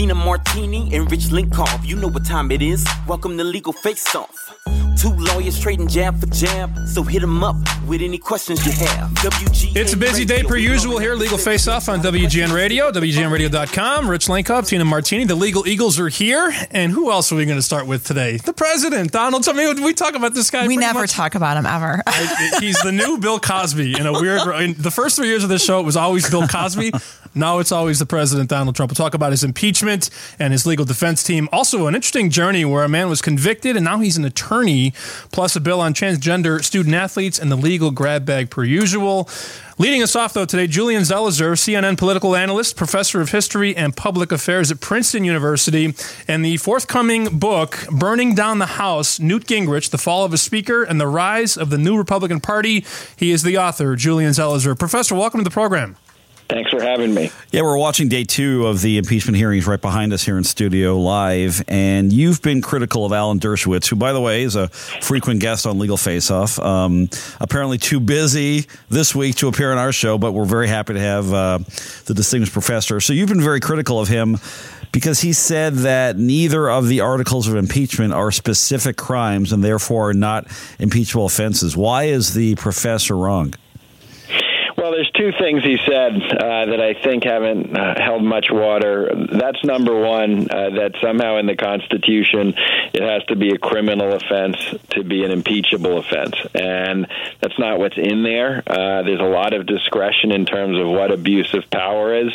Tina Martini and Rich Linkoff. You know what time it is. Welcome to Legal Face Off. Two lawyers trading jab for jab, so hit them up with any questions you have. WGN it's a busy day per usual here. Legal Face Off on WGN Radio, WGNRadio.com. Rich Linkoff, Tina Martini. The Legal Eagles are here. And who else are we going to start with today? The president, Donald Trump. I mean, we talk about this guy. We never talk about him ever. He's the new Bill Cosby in a weird way. The first 3 years of this show, it was always Bill Cosby. Now it's always the president, Donald Trump. We'll talk about his impeachment and his legal defense team. Also, an interesting journey where a man was convicted and now he's an attorney. Plus a bill on transgender student-athletes and the legal grab bag per usual. Leading us off, though, today, Julian Zelizer, CNN political analyst, professor of history and public affairs at Princeton University, and the forthcoming book, Burning Down the House, Newt Gingrich, The Fall of a Speaker and the Rise of the New Republican Party. He is the author, Julian Zelizer. Professor, welcome to the program. Thanks for having me. Yeah, we're watching day two of the impeachment hearings right behind us here in studio live. And you've been critical of Alan Dershowitz, who, by the way, is a frequent guest on Legal Face Off. Apparently too busy this week to appear on our show, but we're very happy to have the distinguished professor. So you've been very critical of him because he said that neither of the articles of impeachment are specific crimes and therefore are not impeachable offenses. Why is the professor wrong? Well, there's two things he said that I think haven't held much water. That's number one, that somehow in the Constitution it has to be a criminal offense to be an impeachable offense. And that's not what's in there. There's a lot of discretion in terms of what abuse of power is.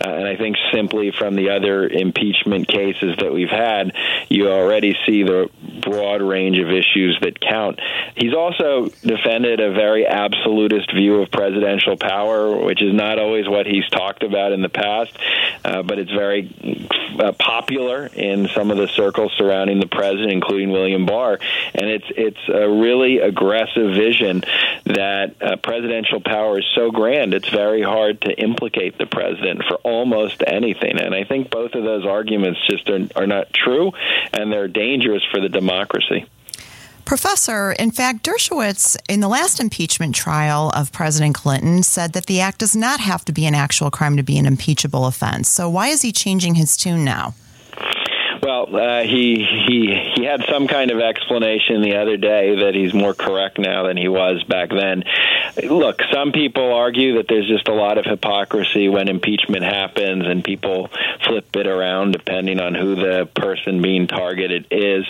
And I think simply from the other impeachment cases that we've had, you already see the broad range of issues that count. He's also defended a very absolutist view of presidential power, which is not always what he's talked about in the past, but it's very popular in some of the circles surrounding the president, including William Barr. And it's a really aggressive vision that presidential power is so grand, it's very hard to implicate the president for almost anything. And I think both of those arguments just are not true, and they're dangerous for the democracy. Professor, in fact, Dershowitz, in the last impeachment trial of President Clinton, said that the act does not have to be an actual crime to be an impeachable offense. So why is he changing his tune now? Well, he had some kind of explanation the other day that he's more correct now than he was back then. Look, some people argue that there's just a lot of hypocrisy when impeachment happens and people flip it around depending on who the person being targeted is.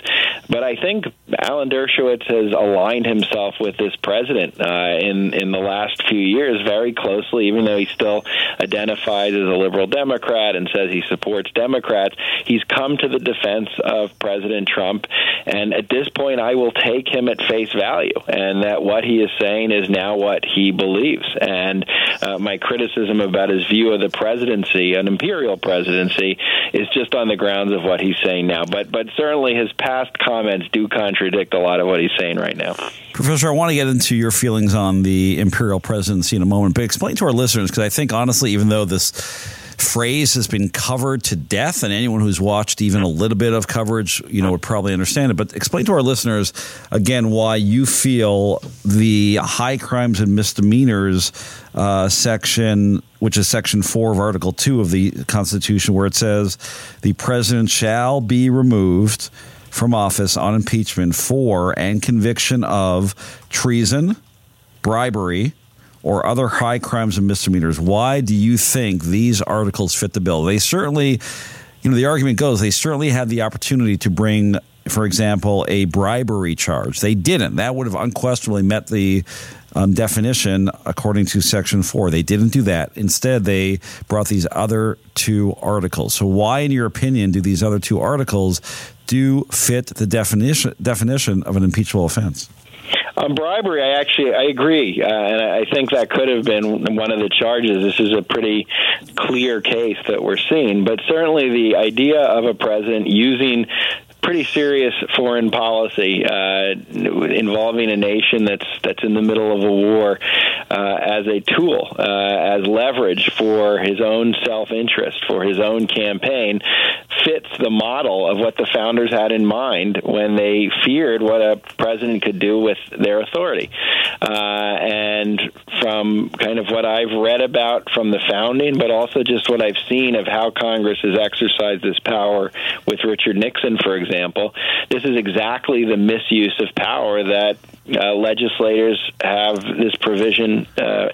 But I think Alan Dershowitz has aligned himself with this president in the last few years very closely, even though he still identifies as a liberal Democrat and says he supports Democrats. He's come to the defense of President Trump, and at this point I will take him at face value, and that what he is saying is now what he believes. And my criticism about his view of the presidency, an imperial presidency, is just on the grounds of what he's saying now. But certainly his past comments do contradict a lot of what he's saying right now. Professor, I want to get into your feelings on the imperial presidency in a moment, but explain to our listeners, because I think honestly, even though this phrase has been covered to death, and anyone who's watched even a little bit of coverage, you know, would probably understand it. But explain to our listeners again why you feel the high crimes and misdemeanors section, which is Section 4 of Article 2 of the Constitution, where it says the president shall be removed from office on impeachment for and conviction of treason, bribery, or other high crimes and misdemeanors. Why do you think these articles fit the bill? They certainly, you know, the argument goes, they certainly had the opportunity to bring, for example, a bribery charge. They didn't. That would have unquestionably met the definition according to Section 4. They didn't do that. Instead, they brought these other two articles. So why, in your opinion, do these other two articles do fit the definition of an impeachable offense? On bribery, I agree, and I think that could have been one of the charges. This is a pretty clear case that we're seeing, but certainly the idea of a president using pretty serious foreign policy involving a nation that's in the middle of a war as a tool, as leverage for his own self-interest, for his own campaign, fits the model of what the founders had in mind when they feared what a president could do with their authority. And from kind of what I've read about from the founding, but also just what I've seen of how Congress has exercised its power with Richard Nixon, for example, this is exactly the misuse of power that legislators have this provision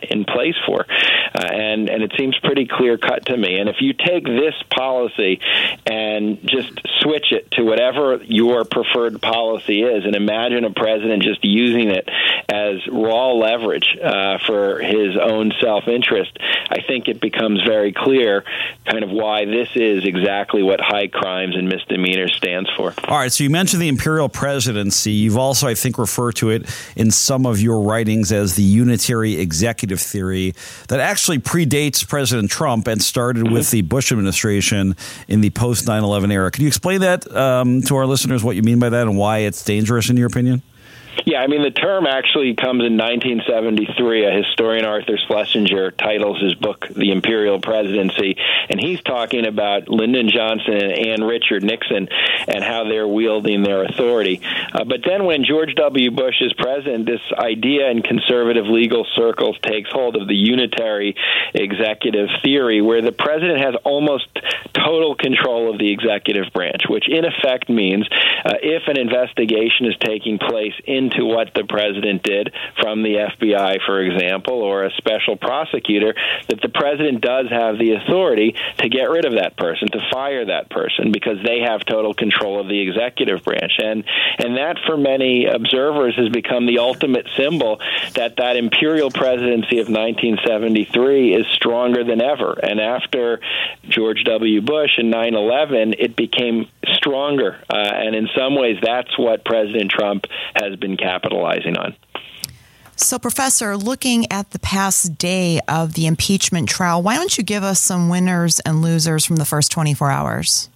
in place for. And it seems pretty clear-cut to me. And if you take this policy and just switch it to whatever your preferred policy is, and imagine a president just using it as raw leverage for his own self-interest, I think it becomes very clear kind of why this is exactly what high crimes and misdemeanors stands for. All right, so you mentioned the imperial presidency. You've also, I think, referred to it in some of your writings as the unitary executive theory that actually predates President Trump and started with the Bush administration in the post 9/11 era. Can you explain that to our listeners, what you mean by that and why it's dangerous in your opinion? Yeah, I mean, the term actually comes in 1973. A historian, Arthur Schlesinger, titles his book, The Imperial Presidency, and he's talking about Lyndon Johnson and Richard Nixon and how they're wielding their authority. But then when George W. Bush is president, this idea in conservative legal circles takes hold of the unitary executive theory, where the president has almost total control of the executive branch, which in effect means if an investigation is taking place into what the president did from the FBI, for example, or a special prosecutor, that the president does have the authority to get rid of that person, to fire that person, because they have total control of the executive branch. And that, for many observers, has become the ultimate symbol that that imperial presidency of 1973 is stronger than ever. And after George W. Bush and 9/11, it became stronger. And in some ways, that's what President Trump has been capitalizing on. So, Professor, looking at the past day of the impeachment trial, why don't you give us some winners and losers from the first 24 hours?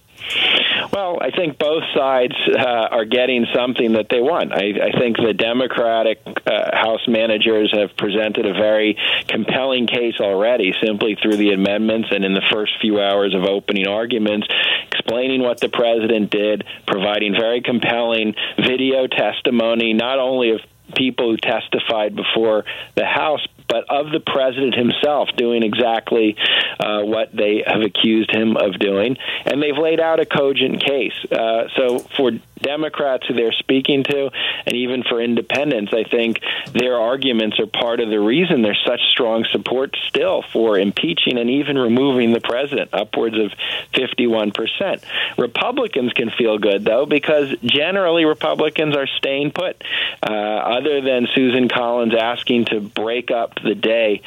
Well, I think both sides are getting something that they want. I think the Democratic House managers have presented a very compelling case already, simply through the amendments and in the first few hours of opening arguments, explaining what the president did, providing very compelling video testimony, not only of people who testified before the House, but of the president himself doing exactly what they have accused him of doing. And they've laid out a cogent case. So for Democrats who they're speaking to, and even for independents, I think their arguments are part of the reason there's such strong support still for impeaching and even removing the president, upwards of 51%. Republicans can feel good, though, because generally Republicans are staying put. Other than Susan Collins asking to break up the day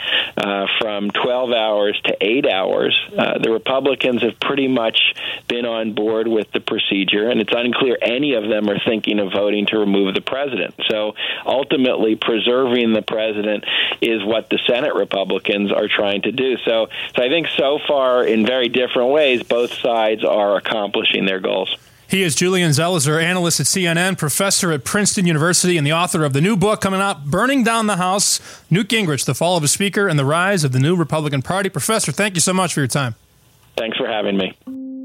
from 12 hours to 8 hours, the Republicans have pretty much been on board with the procedure, and it's unclear any of them are thinking of voting to remove the president. So ultimately, preserving the president is what the Senate Republicans are trying to do. So I think so far, in very different ways, both sides are accomplishing their goals. He is Julian Zelizer, analyst at CNN, professor at Princeton University, and the author of the new book coming out, Burning Down the House, Newt Gingrich, The Fall of a Speaker and the Rise of the New Republican Party. Professor, thank you so much for your time. Thanks for having me.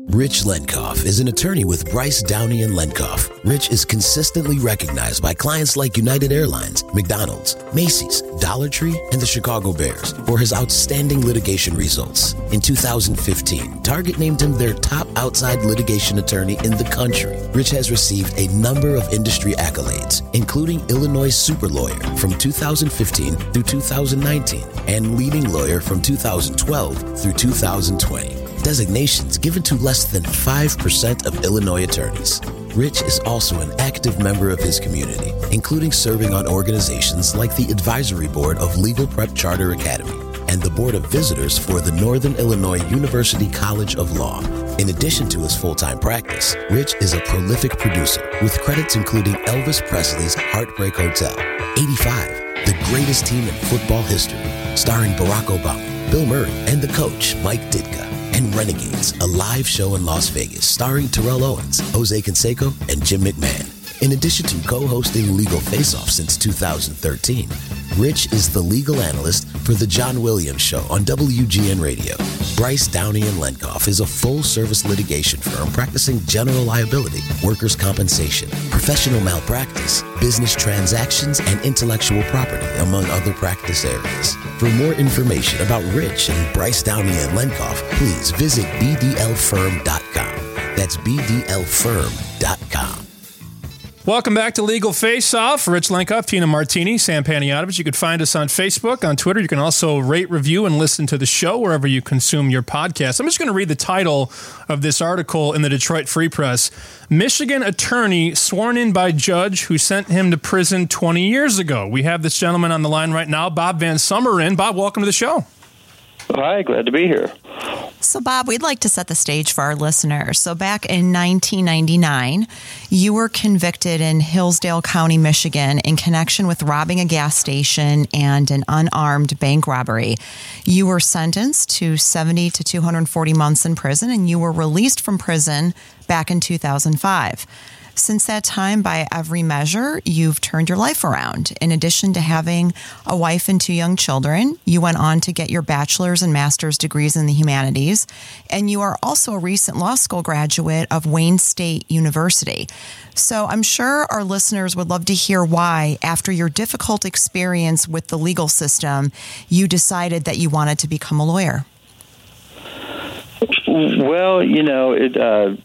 Rich Lenkoff is an attorney with Bryce Downey & Lenhoff. Rich is consistently recognized by clients like United Airlines, McDonald's, Macy's, Dollar Tree, and the Chicago Bears for his outstanding litigation results. In 2015, Target named him their top outside litigation attorney in the country. Rich has received a number of industry accolades, including Illinois Super Lawyer from 2015 through 2019 and Leading Lawyer from 2012 through 2020. Designations given to less than 5% of Illinois attorneys. Rich is also an active member of his community, including serving on organizations like the Advisory Board of Legal Prep Charter Academy and the Board of Visitors for the Northern Illinois University College of Law. In addition to his full-time practice, Rich is a prolific producer with credits including Elvis Presley's Heartbreak Hotel, 85, The Greatest Team in Football History, starring Barack Obama, Bill Murray, and the coach, Mike Ditka, and Renegades, a live show in Las Vegas starring Terrell Owens, Jose Canseco, and Jim McMahon. In addition to co-hosting Legal Face Off since 2013, Rich is the legal analyst for The John Williams Show on WGN Radio. Bryce Downey & Lenhoff is a full-service litigation firm practicing general liability, workers' compensation, professional malpractice, business transactions, and intellectual property, among other practice areas. For more information about Rich and Bryce Downey & Lenhoff, please visit BDLFirm.com. That's BDLFirm.com. Welcome back to Legal Face Off. Rich Lenhoff, Tina Martini, Sam Paniatovich. You can find us on Facebook, on Twitter. You can also rate, review, and listen to the show wherever you consume your podcast. I'm just going to read the title of this article in the Detroit Free Press. Michigan attorney sworn in by judge who sent him to prison 20 years ago. We have this gentleman on the line right now, Bob Van Sumeren. Bob, welcome to the show. Hi, glad to be here. So, Bob, we'd like to set the stage for our listeners. So, back in 1999, you were convicted in Hillsdale County, Michigan, in connection with robbing a gas station and an unarmed bank robbery. You were sentenced to 70 to 240 months in prison, and you were released from prison back in 2005. Since that time, by every measure, you've turned your life around. In addition to having a wife and two young children, you went on to get your bachelor's and master's degrees in the humanities, and you are also a recent law school graduate of Wayne State University. So I'm sure our listeners would love to hear why, after your difficult experience with the legal system, you decided that you wanted to become a lawyer. Well, you know,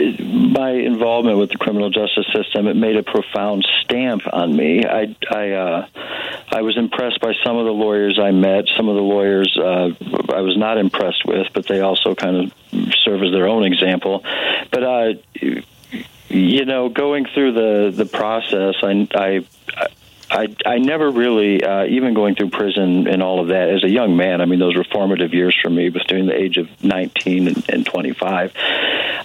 my involvement with the criminal justice system, it made a profound stamp on me. I was impressed by some of the lawyers I met. Some of the lawyers I was not impressed with, but they also kind of serve as their own example. But you know, going through the process, I never really, even going through prison and all of that, as a young man, I mean, those were formative years for me between the age of 19 and 25.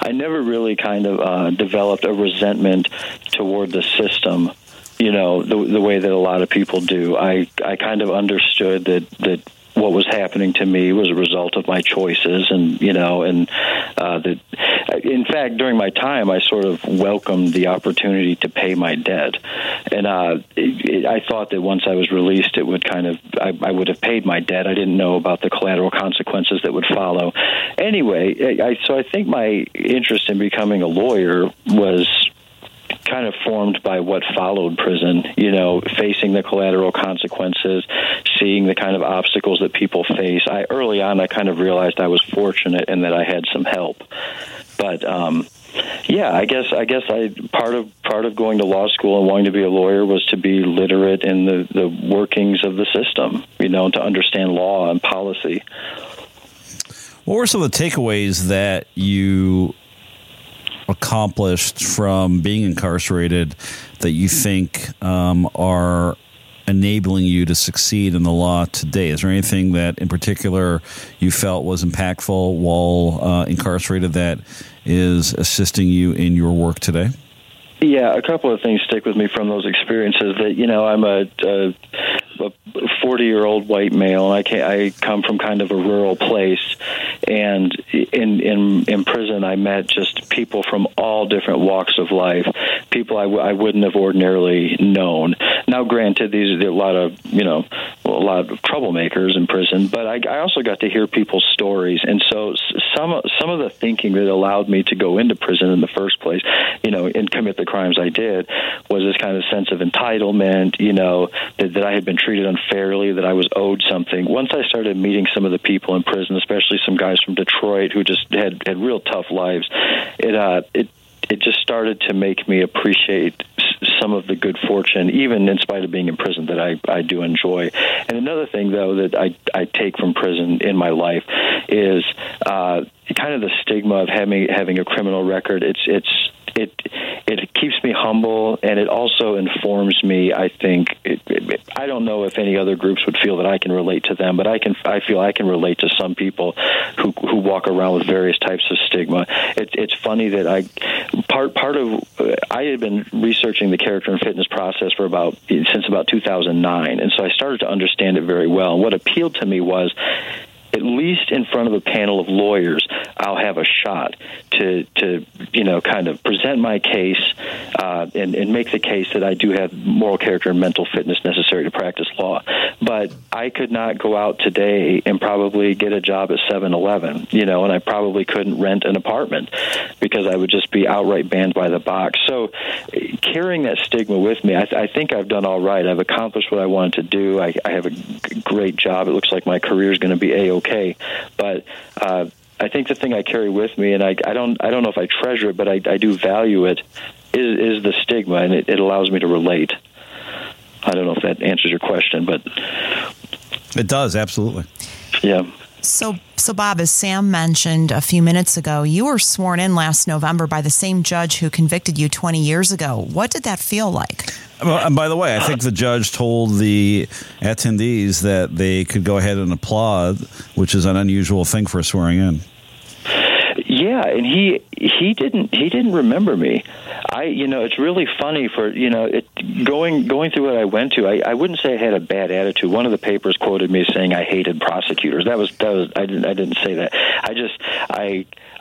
I never really kind of developed a resentment toward the system, you know, the way that a lot of people do. I kind of understood that what was happening to me was a result of my choices, and you know, and in fact, during my time, I sort of welcomed the opportunity to pay my debt, and I thought that once I was released, it would kind of I would have paid my debt. I didn't know about the collateral consequences that would follow. Anyway, so I think my interest in becoming a lawyer was kind of formed by what followed prison, you know, facing the collateral consequences, seeing the kind of obstacles that people face. Early on, I kind of realized I was fortunate and that I had some help. But yeah, I guess part of going to law school and wanting to be a lawyer was to be literate in the workings of the system, you know, to understand law and policy. What were some of the takeaways that you accomplished from being incarcerated that you think are enabling you to succeed in the law today? Is there anything that in particular you felt was impactful while incarcerated that is assisting you in your work today? Yeah, a couple of things stick with me from those experiences. That, you know, I'm a 40-year-old white male, and I come from kind of a rural place. And in prison, I met just people from all different walks of life, people I wouldn't have ordinarily known. Now, granted, these are a lot of troublemakers in prison, but I also got to hear people's stories, and so some of the thinking that allowed me to go into prison in the first place, you know, and commit the crimes I did, was this kind of sense of entitlement, you know, that I had been treated unfairly, that I was owed something. Once I started meeting some of the people in prison, especially some guys from Detroit who just had real tough lives, it just started to make me appreciate some of the good fortune, even in spite of being in prison, that I do enjoy. And another thing, though, that I take from prison in my life is kind of the stigma of having a criminal record. It keeps me humble, and it also informs me, I think. I don't know if any other groups would feel that I can relate to them, but I feel I can relate to some people who walk around with various types of stigma. It's funny that I had been researching the character and fitness process since about 2009, and so I started to understand it very well. What appealed to me was, at least in front of a panel of lawyers, I'll have a shot to you know, kind of present my case and make the case that I do have moral character and mental fitness necessary to practice law. But I could not go out today and probably get a job at 7-Eleven, you know, and I probably couldn't rent an apartment because I would just be outright banned by the box. So carrying that stigma with me, I think I've done all right. I've accomplished what I wanted to do. I have a great job. It looks like my career is going to be A-OK. But I think the thing I carry with me, and I don't know if I treasure it, but I do value it, is the stigma, and it allows me to relate. I don't know if that answers your question, but it does, absolutely. Yeah. So, Bob, as Sam mentioned a few minutes ago, you were sworn in last November by the same judge who convicted you 20 years ago. What did that feel like? Well, and by the way, I think the judge told the attendees that they could go ahead and applaud, which is an unusual thing for swearing in. Yeah, and he didn't remember me. It's really funny for going through what I went to. I wouldn't say I had a bad attitude. One of the papers quoted me saying I hated prosecutors. That was I didn't say that.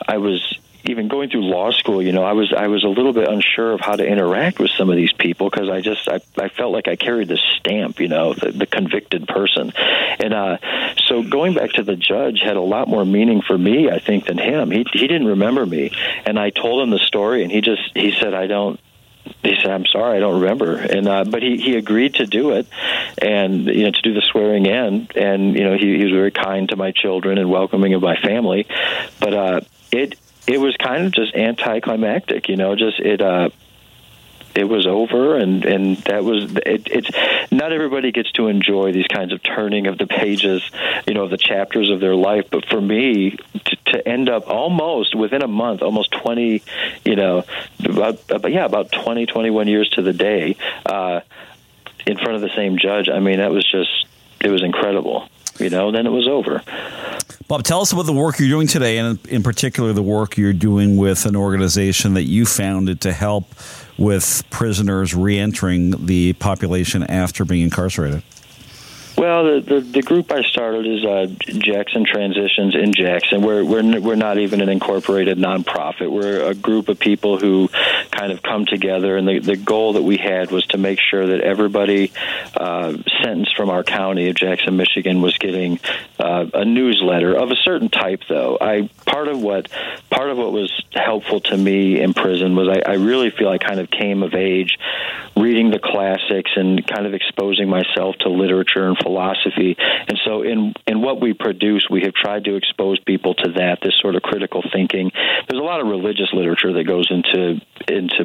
I was. Even going through law school, I was a little bit unsure of how to interact with some of these people because I felt like I carried this stamp, the convicted person. And so going back to the judge had a lot more meaning for me, I think, than him. He didn't remember me. And I told him the story, and he said, He said, "I'm sorry, I don't remember." And but he agreed to do it, and to do the swearing in. And he was very kind to my children and welcoming of my family. But it was kind of just anticlimactic, it was over, and that was it. It's not everybody gets to enjoy these kinds of turning of the pages, of the chapters of their life. But for me, to end up almost within a month, almost 20, about 20, 21 years to the day, in front of the same judge. I mean, it was incredible. Then it was over. Bob, tell us about the work you're doing today, and in particular, the work you're doing with an organization that you founded to help with prisoners reentering the population after being incarcerated. Well, the group I started is Jackson Transitions in Jackson. We're not even an incorporated nonprofit. We're a group of people who kind of come together, and the goal that we had was to make sure that everybody sentenced from our county of Jackson, Michigan, was getting a newsletter of a certain type. Though part of what was helpful to me in prison was I really feel I kind of came of age reading the classics and kind of exposing myself to literature and philosophy. And so in what we produce, we have tried to expose people to that, this sort of critical thinking. There's a lot of religious literature that goes into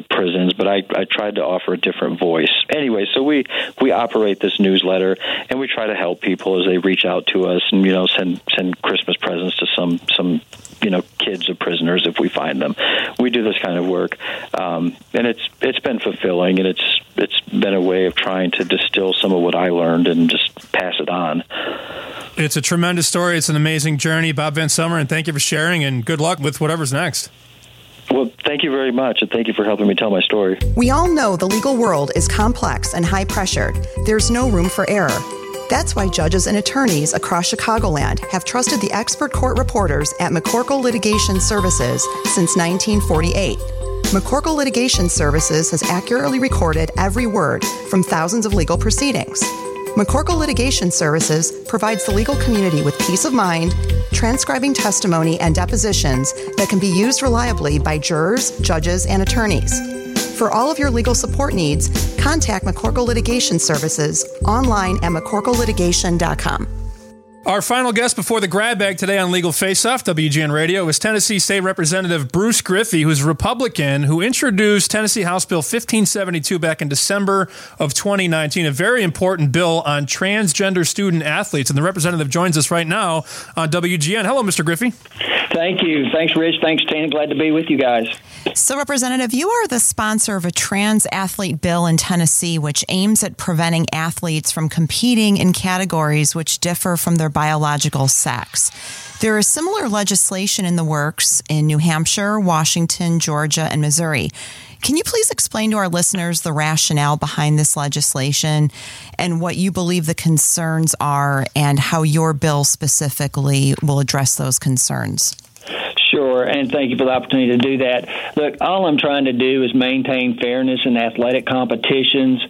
prisons, but I tried to offer a different voice. Anyway, so we operate this newsletter, and we try to help people as they reach out to us and, send Christmas presents to some kids of prisoners if we find them. We do this kind of work, and it's been fulfilling, and it's been a way of trying to distill some of what I learned and just pass it on. It's a tremendous story. It's an amazing journey, Bob Van Sommer, and thank you for sharing, and good luck with whatever's next. Well, thank you very much, and thank you for helping me tell my story. We all know the legal world is complex and high pressured. There's no room for error. That's why judges and attorneys across Chicagoland have trusted the expert court reporters at McCorkle Litigation Services since 1948. McCorkle Litigation Services has accurately recorded every word from thousands of legal proceedings. McCorkle Litigation Services provides the legal community with peace of mind, transcribing testimony and depositions that can be used reliably by jurors, judges, and attorneys. For all of your legal support needs, contact McCorkle Litigation Services online at McCorkleLitigation.com. Our final guest before the grab bag today on Legal Face-Off, WGN Radio, is Tennessee State Representative Bruce Griffey, who's Republican, who introduced Tennessee House Bill 1572 back in December of 2019, a very important bill on transgender student athletes. And the representative joins us right now on WGN. Hello, Mr. Griffey. Thank you. Thanks, Rich. Thanks, Tina. Glad to be with you guys. So, Representative, you are the sponsor of a trans athlete bill in Tennessee, which aims at preventing athletes from competing in categories which differ from their biological sex. There is similar legislation in the works in New Hampshire, Washington, Georgia, and Missouri. Can you please explain to our listeners the rationale behind this legislation and what you believe the concerns are and how your bill specifically will address those concerns? Sure, and thank you for the opportunity to do that. Look, all I'm trying to do is maintain fairness in athletic competitions.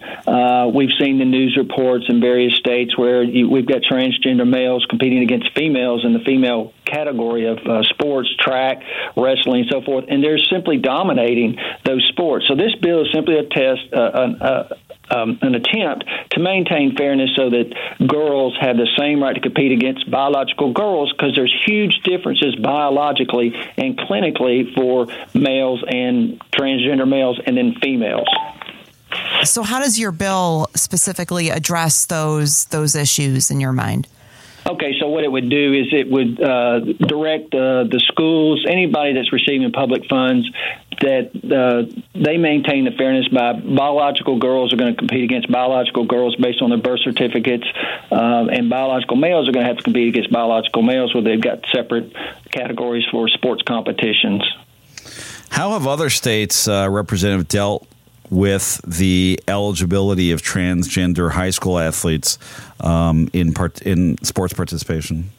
We've seen the news reports in various states where we've got transgender males competing against females in the female category of sports, track, wrestling, and so forth, and they're simply dominating those sports. So this bill is simply a test, an attempt to maintain fairness so that girls have the same right to compete against biological girls, because there's huge differences biologically and clinically for males and transgender males and then females. So how does your bill specifically address those issues in your mind? Okay, so what it would do is it would direct the schools, anybody that's receiving public funds, that they maintain the fairness by biological girls are going to compete against biological girls based on their birth certificates, and biological males are going to have to compete against biological males where they've got separate categories for sports competitions. How have other states, Representative, dealt with the eligibility of transgender high school athletes in sports participation?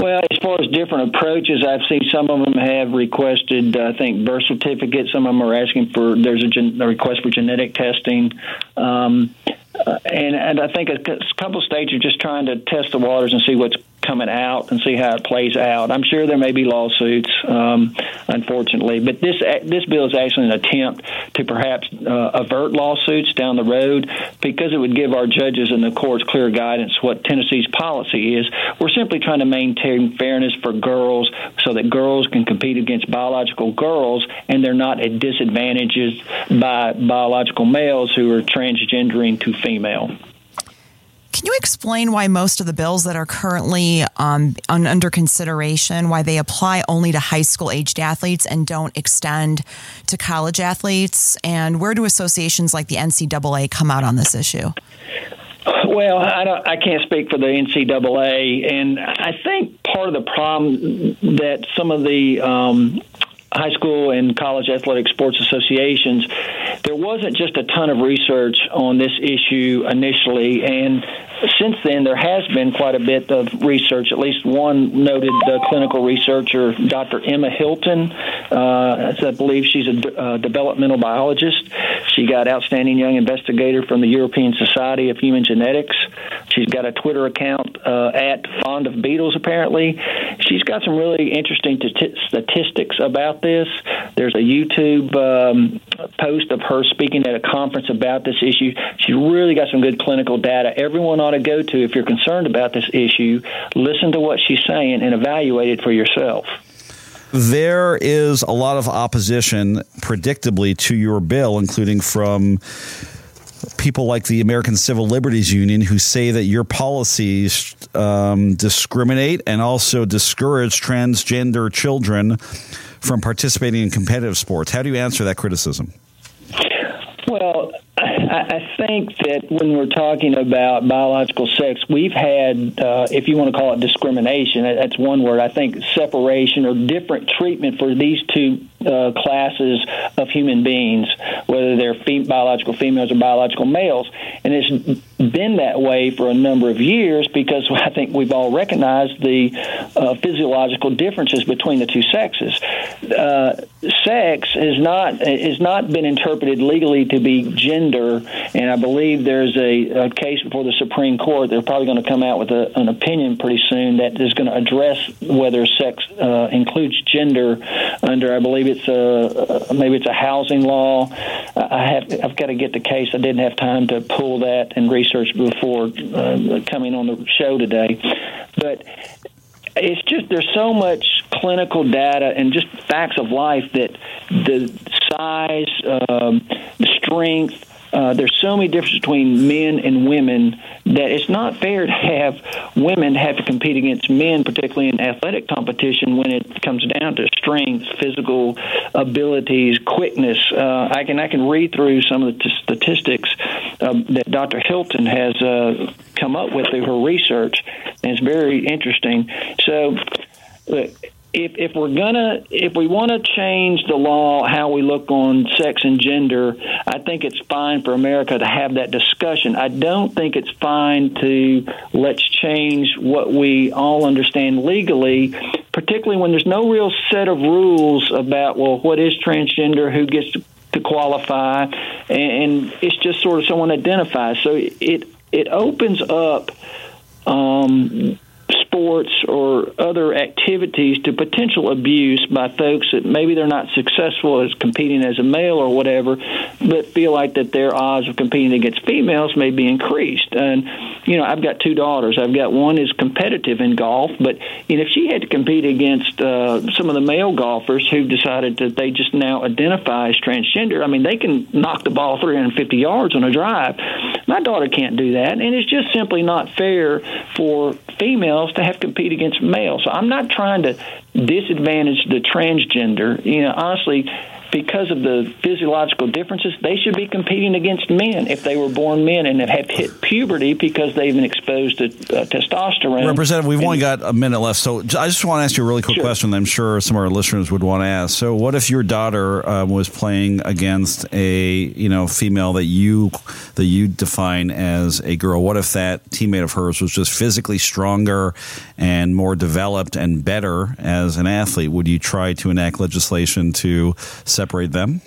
Well, as far as different approaches, I've seen some of them have requested, I think, birth certificates. Some of them are asking for, there's a request for genetic testing. And I think a couple states are just trying to test the waters and see what's coming out and see how it plays out. I'm sure there may be lawsuits, unfortunately, but this bill is actually an attempt to perhaps avert lawsuits down the road, because it would give our judges and the courts clear guidance what Tennessee's policy is. We're simply trying to maintain fairness for girls so that girls can compete against biological girls and they're not at disadvantages by biological males who are transgendering to female. Can you explain why most of the bills that are currently under consideration, why they apply only to high school-aged athletes and don't extend to college athletes? And where do associations like the NCAA come out on this issue? Well, I can't speak for the NCAA, and I think part of the problem that some of the high school and college athletic sports associations, there wasn't just a ton of research on this issue initially, and since then there has been quite a bit of research. At least one noted clinical researcher, Dr. Emma Hilton, I believe she's a developmental biologist. She got Outstanding Young Investigator from the European Society of Human Genetics. She's got a Twitter account, at Fond of Beetles, apparently. She's got some really interesting statistics about this. There's a YouTube post of her speaking at a conference about this issue. She's really got some good clinical data. Everyone ought to go to, if you're concerned about this issue, listen to what she's saying and evaluate it for yourself. There is a lot of opposition, predictably, to your bill, including from people like the American Civil Liberties Union, who say that your policies discriminate and also discourage transgender children from participating in competitive sports. How do you answer that criticism? Well, I think that when we're talking about biological sex, we've had, if you want to call it discrimination, that's one word, I think separation or different treatment for these two classes of human beings, whether they're biological females or biological males. And it's been that way for a number of years because I think we've all recognized the physiological differences between the two sexes. Sex has not been interpreted legally to be gender, and I believe there's a case before the Supreme Court. They're probably going to come out with an opinion pretty soon that is going to address whether sex includes gender under, I believe it's maybe it's a housing law. I've got to get the case. I didn't have time to pull that and research before coming on the show today, but it's just there's so much clinical data and just facts of life that the size, the strength, there's so many differences between men and women that it's not fair to have women have to compete against men, particularly in athletic competition, when it comes down to strength, physical abilities, quickness. I can read through some of the statistics that Dr. Hilton has come up with through her research, and it's very interesting. So, look, if we want to change the law, how we look on sex and gender, I think it's fine for America to have that discussion. I don't think it's fine to let's change what we all understand legally particularly when there's no real set of rules about, well, what is transgender, who gets to qualify, and it's just sort of someone identifies. So it opens up sports or other activities to potential abuse by folks that maybe they're not successful as competing as a male or whatever, but feel like that their odds of competing against females may be increased. And, you know, I've got two daughters. I've got one is competitive in golf, but, you know, if she had to compete against some of the male golfers who've decided that they just now identify as transgender, I mean, they can knock the ball 350 yards on a drive. My daughter can't do that, and it's just simply not fair for females to have to compete against males. So I'm not trying to disadvantage the transgender. You know, honestly, because of the physiological differences, they should be competing against men if they were born men and have hit puberty because they've been exposed to testosterone. Representative, we've only got a minute left, so I just want to ask you a really quick question that I'm sure some of our listeners would want to ask. So what if your daughter was playing against a, you know, female that you define as a girl? What if that teammate of hers was just physically stronger and more developed and better as an athlete? Would you try to enact legislation to separate them?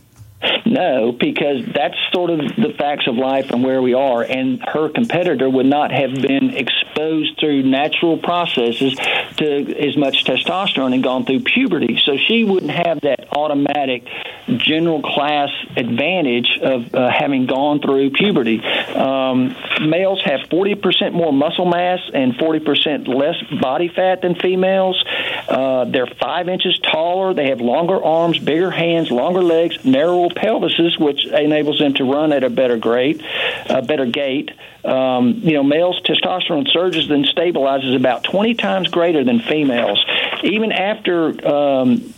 No, because that's sort of the facts of life and where we are, and her competitor would not have been exposed through natural processes to as much testosterone and gone through puberty. So she wouldn't have that automatic general class advantage of having gone through puberty. Males have 40% more muscle mass and 40% less body fat than females. They're 5 inches taller. They have longer arms, bigger hands, longer legs, narrower pelvises, which enables them to run at a better gait. You know, males' testosterone surges then stabilizes about 20 times greater than females. Even after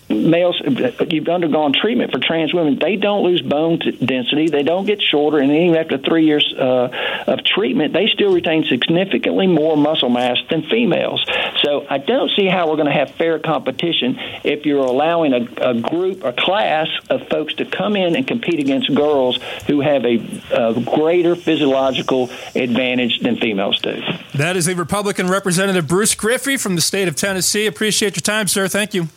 males, you've undergone treatment for trans women, they don't lose bone density, they don't get shorter, and even after 3 years of treatment, they still retain significantly more muscle mass than females. So I don't see how we're going to have fair competition if you're allowing a group or class of folks to come in and compete against girls who have a greater physiological advantage than females do. That is the Republican Representative Bruce Griffey from the state of Tennessee. Appreciate your time, sir. Thank you.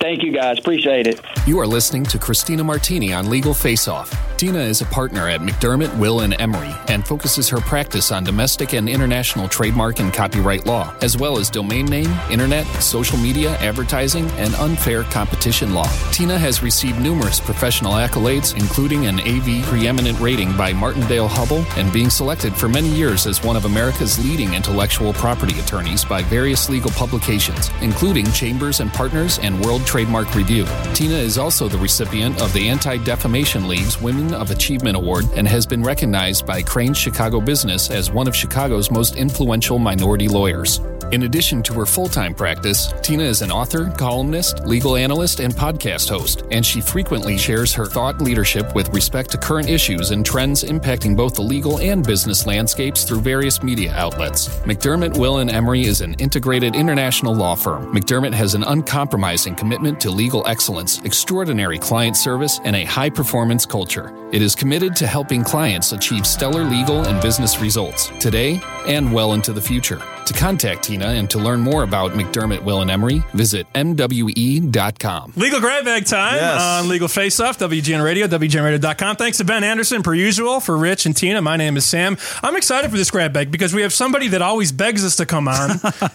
Thank you, guys. Appreciate it. You are listening to Christina Martini on Legal Face Off. Tina is a partner at McDermott, Will & Emery and focuses her practice on domestic and international trademark and copyright law, as well as domain name, internet, social media, advertising, and unfair competition law. Tina has received numerous professional accolades, including an AV preeminent rating by Martindale Hubbell and being selected for many years as one of America's leading intellectual property attorneys by various legal publications, including Chambers & Partners and World Trademark Review. Tina is also the recipient of the Anti-Defamation League's Women of Achievement Award and has been recognized by Crain's Chicago Business as one of Chicago's most influential minority lawyers. In addition to her full-time practice, Tina is an author, columnist, legal analyst, and podcast host, and she frequently shares her thought leadership with respect to current issues and trends impacting both the legal and business landscapes through various media outlets. McDermott, Will & Emery is an integrated international law firm. McDermott has an uncompromising commitment to legal excellence, extraordinary client service, and a high-performance culture. It is committed to helping clients achieve stellar legal and business results today and well into the future. To contact Tina and to learn more about McDermott, Will & Emery, visit MWE.com. Legal grab bag time on Legal Face Off, WGN Radio, WGNRadio.com. Thanks to Ben Anderson, per usual, for Rich and Tina. My name is Sam. I'm excited for this grab bag because we have somebody that always begs us to come on,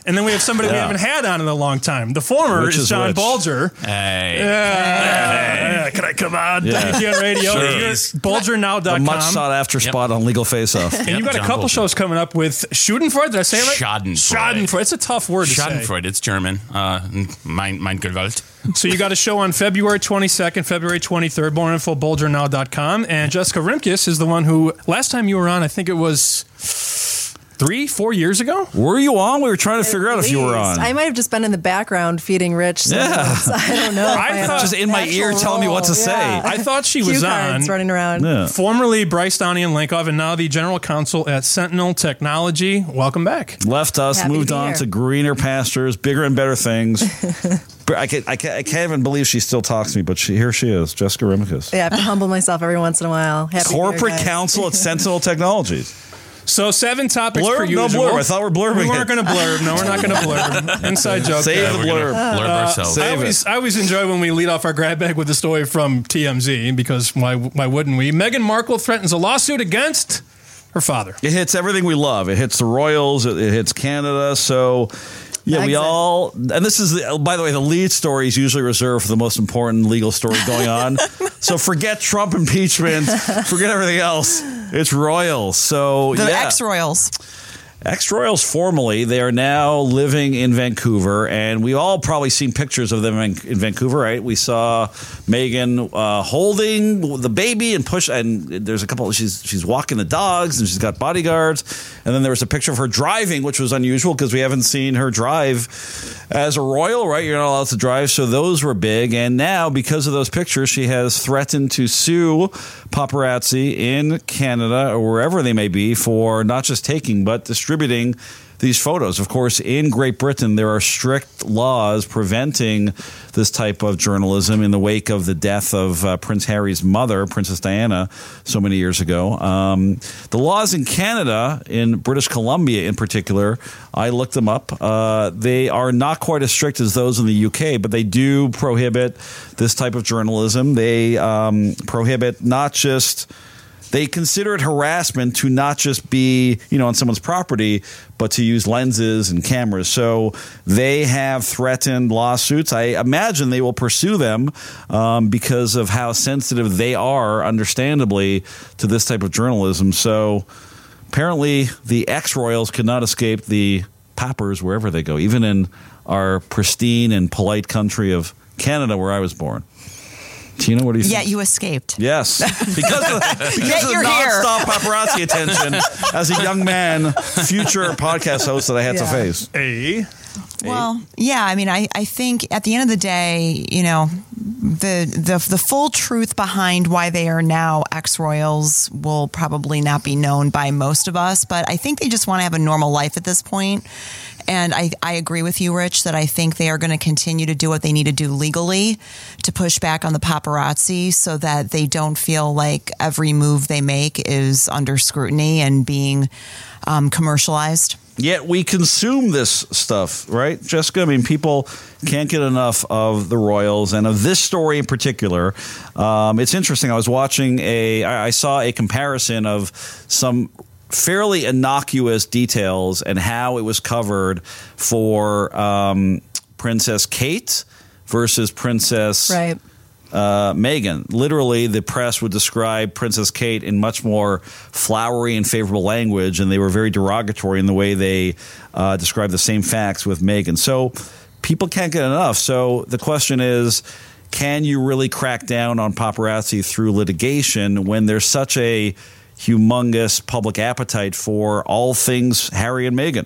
and then we have somebody we haven't had on in a long time. The former is John Bulger. Hey. Yeah. Can I come on? WGN Radio. Sure. BulgerNow.com. A much sought-after spot on Legal Face Off. And you've got John a couple Bulger shows coming up with Schadenfreude. Did I say it right? Schadenfreude. It's a tough word to say. Schadenfreude. It's German. Mein Gewalt. So you got a show on February 22nd, February 23rd. More info, BulgerNow.com. And Jessica Rimkus is the one who, last time you were on, I think it was 3-4 years ago? Were you on? We were trying to figure out if you were on. I might have just been in the background feeding Rich. Yeah. I don't know. I thought, just in my ear telling me what to say. I thought she was on. Running around. Yeah. Formerly Bryce Downey and Lenhoff, and now the general counsel at Sentinel Technology. Welcome back. Left us, happy moved on to greener pastures, bigger and better things. I can't even believe she still talks to me, but here she is, Jessica Rimkus. Yeah, I have to humble myself every once in a while. Happy Corporate counsel at Sentinel Technologies. So 7 topics blurb, per no usual. Blurb. I thought we're blurbing. We weren't going to blurb. No, we're not going to blurb. Inside joke. Save the blurb. Blurb ourselves. I always enjoy when we lead off our grab bag with a story from TMZ, because why wouldn't we? Meghan Markle threatens a lawsuit against her father. It hits everything we love. It hits the Royals. It hits Canada. So... yeah, we all, and this is, by the way, the lead story is usually reserved for the most important legal story going on. So forget Trump impeachment, forget everything else. It's Royals. So the ex-Royals. Ex-Royals formerly, they are now living in Vancouver, and we all probably seen pictures of them in Vancouver, right? We saw Meghan holding the baby and push, and there's a couple, she's walking the dogs, and she's got bodyguards, and then there was a picture of her driving, which was unusual because we haven't seen her drive as a royal, right? You're not allowed to drive, so those were big, and now, because of those pictures, she has threatened to sue paparazzi in Canada, or wherever they may be, for not just taking, but distributing these photos. Of course, in Great Britain, there are strict laws preventing this type of journalism in the wake of the death of Prince Harry's mother, Princess Diana, so many years ago. The laws in Canada, in British Columbia in particular, I looked them up. They are not quite as strict as those in the UK, but they do prohibit this type of journalism. They prohibit not just... they consider it harassment to not just be, you know, on someone's property, but to use lenses and cameras. So they have threatened lawsuits. I imagine they will pursue them because of how sensitive they are, understandably, to this type of journalism. So apparently the ex-royals could not escape the poppers wherever they go, even in our pristine and polite country of Canada, where I was born. Tina, what do you think? Yet you escaped. Yes. Because of the nonstop paparazzi attention as a young man, future podcast host that I had to face. Well, yeah, I mean, I think at the end of the day, you know, the full truth behind why they are now ex-royals will probably not be known by most of us, but I think they just want to have a normal life at this point. And I agree with you, Rich, that I think they are going to continue to do what they need to do legally to push back on the paparazzi so that they don't feel like every move they make is under scrutiny and being commercialized. Yet we consume this stuff, right, Jessica? I mean, people can't get enough of the royals and of this story in particular. It's interesting. I was watching I saw a comparison of some fairly innocuous details and how it was covered for Princess Kate versus Princess Meghan. Literally, the press would describe Princess Kate in much more flowery and favorable language, and they were very derogatory in the way they described the same facts with Meghan. So people can't get enough. So the question is, can you really crack down on paparazzi through litigation when there's such a humongous public appetite for all things Harry and Meghan?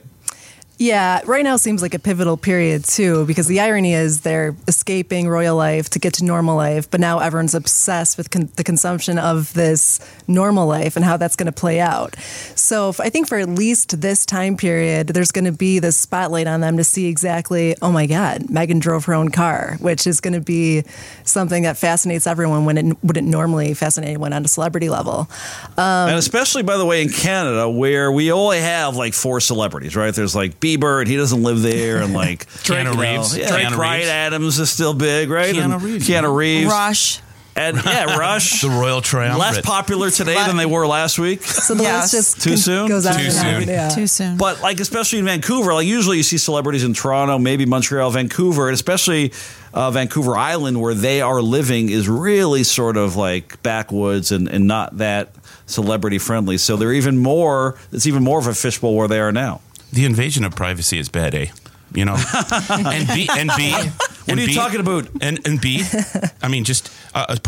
Yeah, right now seems like a pivotal period, too, because the irony is they're escaping royal life to get to normal life, but now everyone's obsessed with the consumption of this normal life and how that's going to play out. So I think for at least this time period, there's going to be this spotlight on them to see exactly, oh my God, Meghan drove her own car, which is going to be something that fascinates everyone when it wouldn't normally fascinate anyone on a celebrity level. And especially, by the way, in Canada, where we only have like 4 celebrities, right? There's like Bieber, and he doesn't live there, and like Keanu Reeves. Yeah, Keanu Reeves. Ryan Adams is still big, right? Keanu Reeves. Rush. And yeah, Rush. The Royal Triumvirate. Less popular today than they were last week. So the list just too soon. Goes on too soon. Yeah. Too soon. But like, especially in Vancouver, like usually you see celebrities in Toronto, maybe Montreal, Vancouver, and especially Vancouver Island, where they are living, is really sort of like backwoods and not that celebrity friendly. So they're even more. It's even more of a fishbowl where they are now. The invasion of privacy is bad, eh? You know, What are you talking about?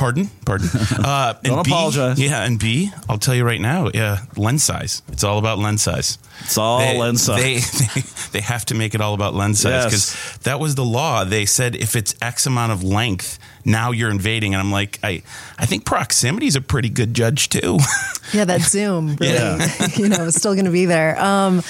Pardon. Don't apologize. I'll tell you right now. Yeah, lens size. It's all about lens size. Lens size. They have to make it all about lens size because that was the law. They said if it's X amount of length, now you're invading. And I'm like, I think proximity is a pretty good judge too. Yeah, that Zoom really, you know, is still going to be there. I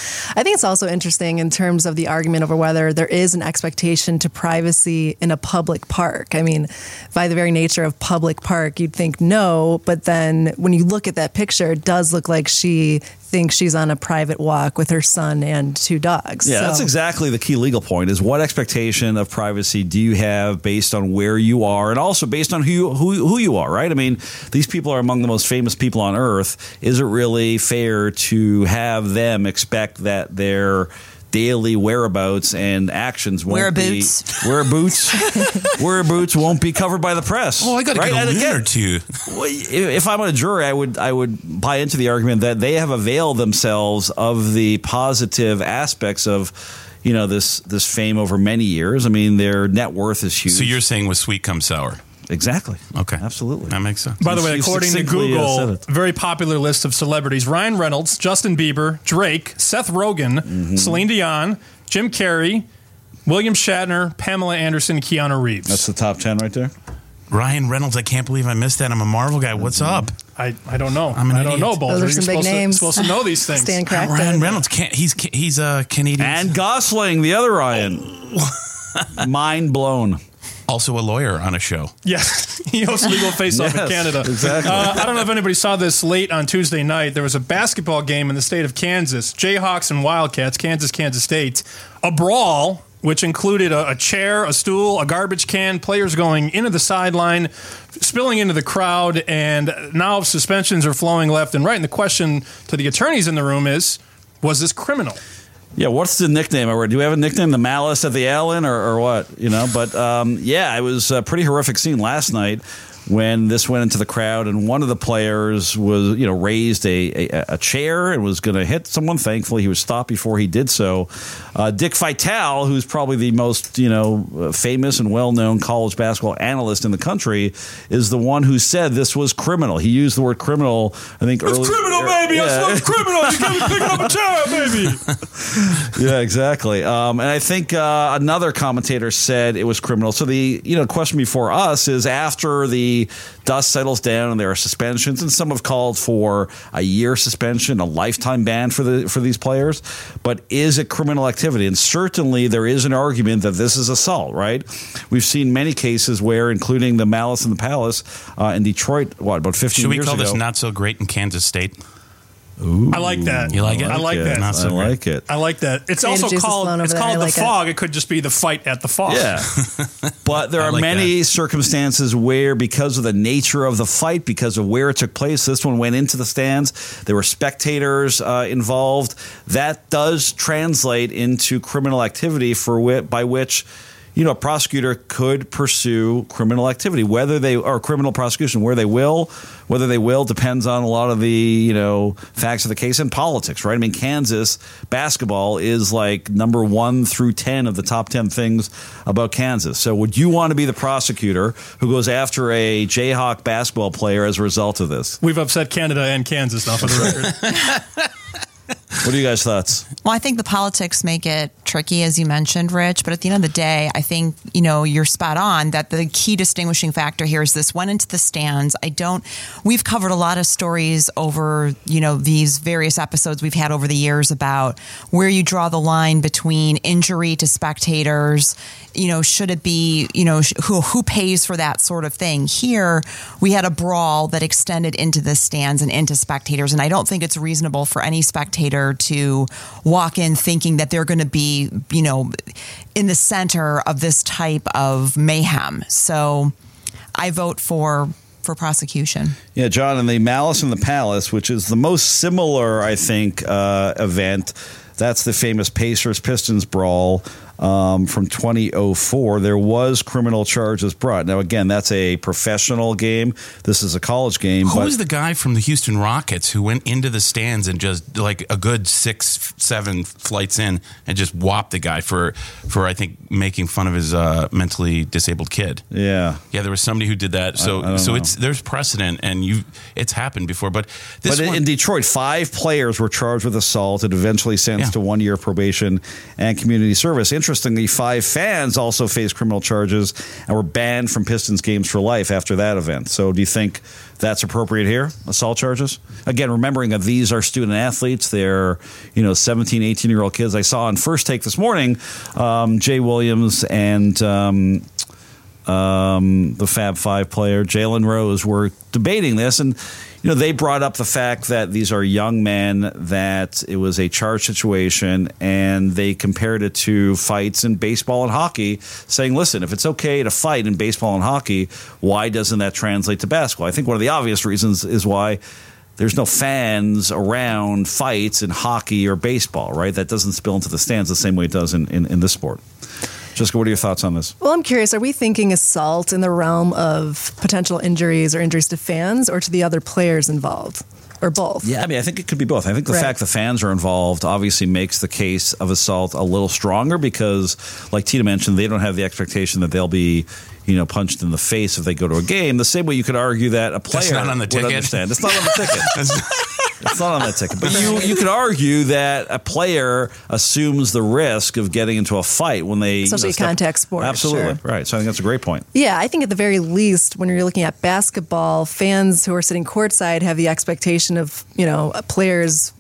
think it's also interesting in terms of the argument over whether there is an expectation to privacy especially in a public park. I mean, by the very nature of public park, you'd think no, but then when you look at that picture, it does look like she thinks she's on a private walk with her son and two dogs. Yeah, so that's exactly the key legal point, is what expectation of privacy do you have based on where you are and also based on who you are, right? I mean, these people are among the most famous people on earth. Is it really fair to have them expect that their daily whereabouts and actions won't wear boots won't be covered by the press? Oh, I got to get a lien or two. If I'm on a jury, I would buy into the argument that they have availed themselves of the positive aspects of, you know, this fame over many years. I mean, their net worth is huge. So you're saying with sweet comes sour. Exactly. Okay. Absolutely. That makes sense. By the way, according to Google, very popular list of celebrities: Ryan Reynolds, Justin Bieber, Drake, Seth Rogen, Celine Dion, Jim Carrey, William Shatner, Pamela Anderson, Keanu Reeves. That's the top 10 right there. Ryan Reynolds, I can't believe I missed that. I'm a Marvel guy. What's up? I don't know. I don't know, Bulger. Those are some big names. You're supposed to know these things. Stan Crackton. Ryan Reynolds, he's a Canadian. And Gosling, the other Ryan. Oh. Mind blown. Also a lawyer on a show. Yes. He hosts Legal Face-Off in Canada. Exactly. I don't know if anybody saw this late on Tuesday night. There was a basketball game in the state of Kansas. Jayhawks and Wildcats, Kansas State. A brawl, which included a chair, a stool, a garbage can, players going into the sideline, spilling into the crowd, and now suspensions are flowing left and right. And the question to the attorneys in the room is, was this criminal? Yeah, what's the nickname? Do we have a nickname? The Malice at the Allen or what? You know, but it was a pretty horrific scene last night when this went into the crowd and one of the players was, you know, raised a chair and was going to hit someone. Thankfully, he was stopped before he did so. Dick Vitale, who's probably the most, you know, famous and well-known college basketball analyst in the country, is the one who said this was criminal. He used the word criminal, I think, earlier. It's criminal, baby! Yeah. I saw it's criminal! You can't be picking up a chair, baby! Yeah, exactly. And I think another commentator said it was criminal. So the, you know, question before us is, after the dust settles down and there are suspensions, and some have called for a year suspension, a lifetime ban for these players. But is it criminal activity? And certainly there is an argument that this is assault, right? We've seen many cases where, including the Malice in the Palace in Detroit, about 15 years ago. Should we call this not so great in Kansas State? Ooh. I like that. You like it? I like that. Not so great. I like it. I like that. It's also called the fog. It could just be the fight at the fog. Yeah. But there are many circumstances where, because of the nature of the fight, because of where it took place, this one went into the stands. There were spectators involved. That does translate into criminal activity by which, you know, a prosecutor could pursue criminal activity, whether they will depends on a lot of the, you know, facts of the case and politics, right? I mean, Kansas basketball is like number 1 through 10 of the top 10 things about Kansas. So would you want to be the prosecutor who goes after a Jayhawk basketball player as a result of this? We've upset Canada and Kansas now, for the record. What are you guys' thoughts? Well, I think the politics make it tricky, as you mentioned, Rich. But at the end of the day, I think, you know, you're spot on that the key distinguishing factor here is this went into the stands. We've covered a lot of stories over, you know, these various episodes we've had over the years about where you draw the line between injury to spectators. You know, should it be, you know, who pays for that sort of thing? Here, we had a brawl that extended into the stands and into spectators. And I don't think it's reasonable for any spectator to walk in thinking that they're going to be, you know, in the center of this type of mayhem. So I vote for prosecution. Yeah, John, and the Malice in the Palace, which is the most similar, I think, event. That's the famous Pacers-Pistons brawl from 2004. There was criminal charges brought. Now, again, that's a professional game. This is a college game. Who was the guy from the Houston Rockets who went into the stands and just, like, a good 6-7 flights in and just whopped the guy for I think, making fun of his mentally disabled kid? Yeah. Yeah, there was somebody who did that. So there's precedent, and it's happened before. But in Detroit, 5 players were charged with assault and eventually sentenced to 1 year probation and community service. Interestingly, 5 fans also faced criminal charges and were banned from Pistons games for life after that event. So do you think that's appropriate here, assault charges? Again, remembering that these are student athletes. They're, 17, 18-year-old kids. I saw on First Take this morning, Jay Williams and the Fab Five player, Jalen Rose, were debating this. And, they brought up the fact that these are young men, that it was a charged situation, and they compared it to fights in baseball and hockey, saying, listen, if it's okay to fight in baseball and hockey, why doesn't that translate to basketball? I think one of the obvious reasons is why there's no fans around fights in hockey or baseball, right? That doesn't spill into the stands the same way it does in this sport. Jessica, what are your thoughts on this? Well, I'm curious. Are we thinking assault in the realm of potential injuries or injuries to fans or to the other players involved? Or both? Yeah, I mean, I think it could be both. I think the fact the fans are involved obviously makes the case of assault a little stronger because, like Tina mentioned, they don't have the expectation that they'll be, punched in the face if they go to a game. The same way you could argue that a player would understand. It's not on the ticket. It's not on the ticket. But you could argue that a player assumes the risk of getting into a fight when they... Especially contact sports. Absolutely. Sure. Right. So I think that's a great point. Yeah. I think at the very least, when you're looking at basketball, fans who are sitting courtside have the expectation of, players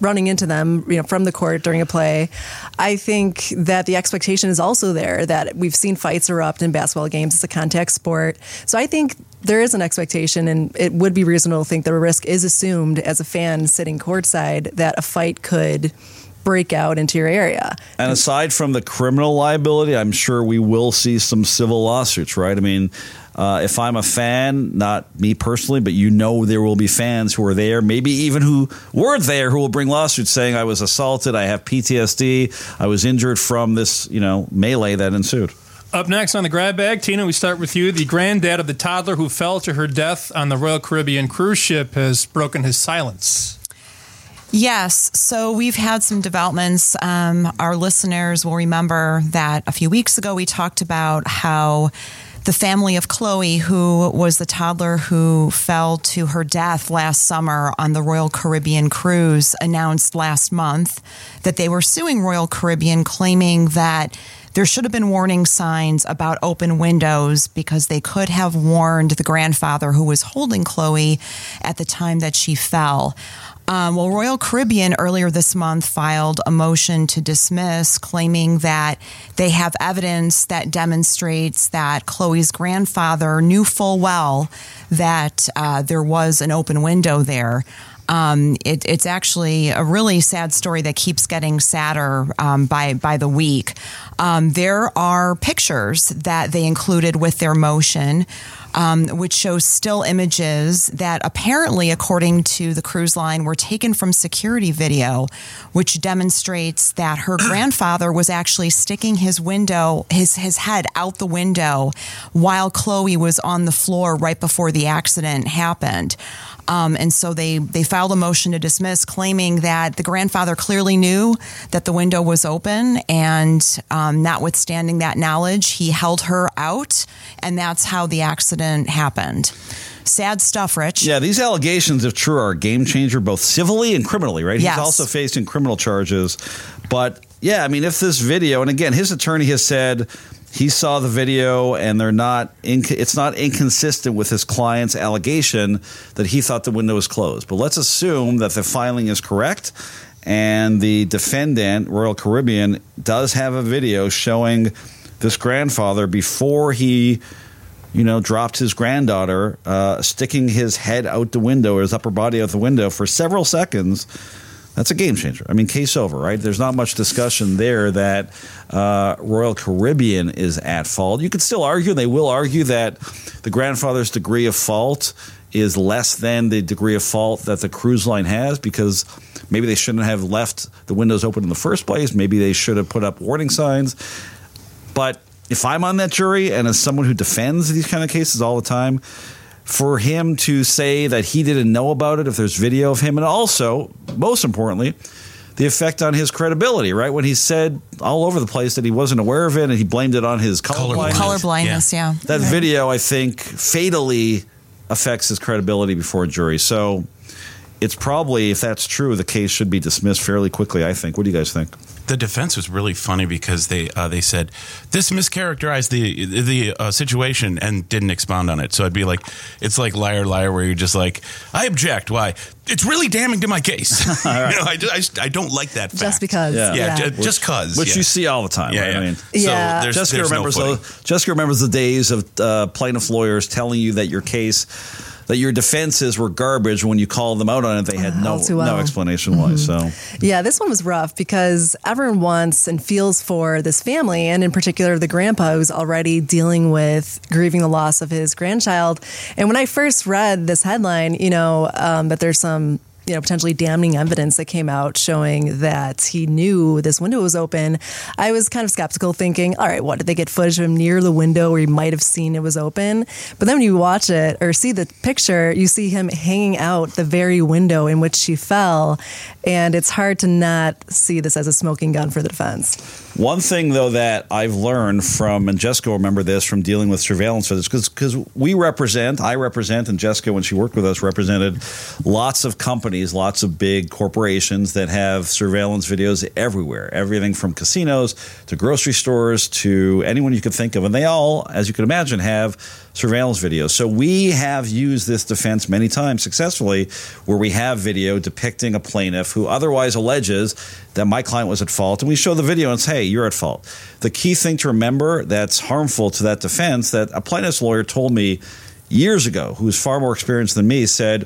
running into them, from the court during a play. I think that the expectation is also there that we've seen fights erupt in basketball games. It's a contact sport. So I think there is an expectation, and it would be reasonable to think the risk is assumed as a fan sitting courtside that a fight could break out into your area. And aside from the criminal liability, I'm sure we will see some civil lawsuits, right? I mean, if I'm a fan, not me personally, but there will be fans who are there, maybe even who were there, who will bring lawsuits saying I was assaulted, I have PTSD, I was injured from this, melee that ensued. Up next on the grab bag, Tina, we start with you. The granddad of the toddler who fell to her death on the Royal Caribbean cruise ship has broken his silence. Yes. So we've had some developments. Our listeners will remember that a few weeks ago we talked about how the family of Chloe, who was the toddler who fell to her death last summer on the Royal Caribbean cruise, announced last month that they were suing Royal Caribbean, claiming that there should have been warning signs about open windows because they could have warned the grandfather who was holding Chloe at the time that she fell. Well, Royal Caribbean earlier this month filed a motion to dismiss, claiming that they have evidence that demonstrates that Chloe's grandfather knew full well that there was an open window there. It's actually a really sad story that keeps getting sadder by the week. There are pictures that they included with their motion, which shows still images that apparently, according to the cruise line, were taken from security video, which demonstrates that her grandfather was actually sticking his head out the window while Chloe was on the floor right before the accident happened. And so they filed a motion to dismiss, claiming that the grandfather clearly knew that the window was open, and notwithstanding that knowledge, he held her out, and that's how the accident happened. Sad stuff, Rich. Yeah, these allegations, if true, are a game changer, both civilly and criminally, right? Yes. He's also facing criminal charges. But, yeah, I mean, if this video, and again, his attorney has said he saw the video and it's not inconsistent with his client's allegation that he thought the window was closed. But let's assume that the filing is correct and the defendant, Royal Caribbean, does have a video showing this grandfather before he dropped his granddaughter, sticking his head out the window or his upper body out the window for several seconds. That's a game changer. I mean, case over, right? There's not much discussion there that Royal Caribbean is at fault. You could still argue, and they will argue, that the grandfather's degree of fault is less than the degree of fault that the cruise line has, because maybe they shouldn't have left the windows open in the first place. Maybe they should have put up warning signs. But if I'm on that jury, and as someone who defends these kind of cases all the time, for him to say that he didn't know about it, if there's video of him, and also, most importantly, the effect on his credibility, right? When he said all over the place that he wasn't aware of it and he blamed it on his colorblindness. Yeah. That video, I think, fatally affects his credibility before a jury. So it's probably, if that's true, the case should be dismissed fairly quickly, I think. What do you guys think? The defense was really funny because they said this mischaracterized the situation and didn't expound on it. So I'd be like, it's like liar, liar, where you're just like, I object. Why? It's really damning to my case. Right. You know, I don't like that fact. Just because. Yeah. Just because. Which you see all the time. Yeah, right? Yeah. I mean, so Jessica remembers the days of plaintiff lawyers telling you that your case, that your defenses were garbage when you called them out on it. They had no explanation why. Mm-hmm. So yeah, this one was rough because everyone wants and feels for this family, and in particular the grandpa who's already dealing with grieving the loss of his grandchild. And when I first read this headline, you know, that there's some, you know, potentially damning evidence that came out showing that he knew this window was open, I was kind of skeptical, thinking, all right, what, did they get footage of him near the window where he might have seen it was open? But then when you watch it or see the picture, you see him hanging out the very window in which she fell. And it's hard to not see this as a smoking gun for the defense. One thing, though, that I've learned from, and Jessica will remember this, from dealing with surveillance for this, because I represent, and Jessica, when she worked with us, represented lots of companies, lots of big corporations that have surveillance videos everywhere, everything from casinos to grocery stores to anyone you could think of. And they all, as you can imagine, have surveillance videos. So we have used this defense many times successfully, where we have video depicting a plaintiff who otherwise alleges that my client was at fault, and we show the video and say, hey, you're at fault. The key thing to remember that's harmful to that defense, that a plaintiff's lawyer told me years ago, who's far more experienced than me, said,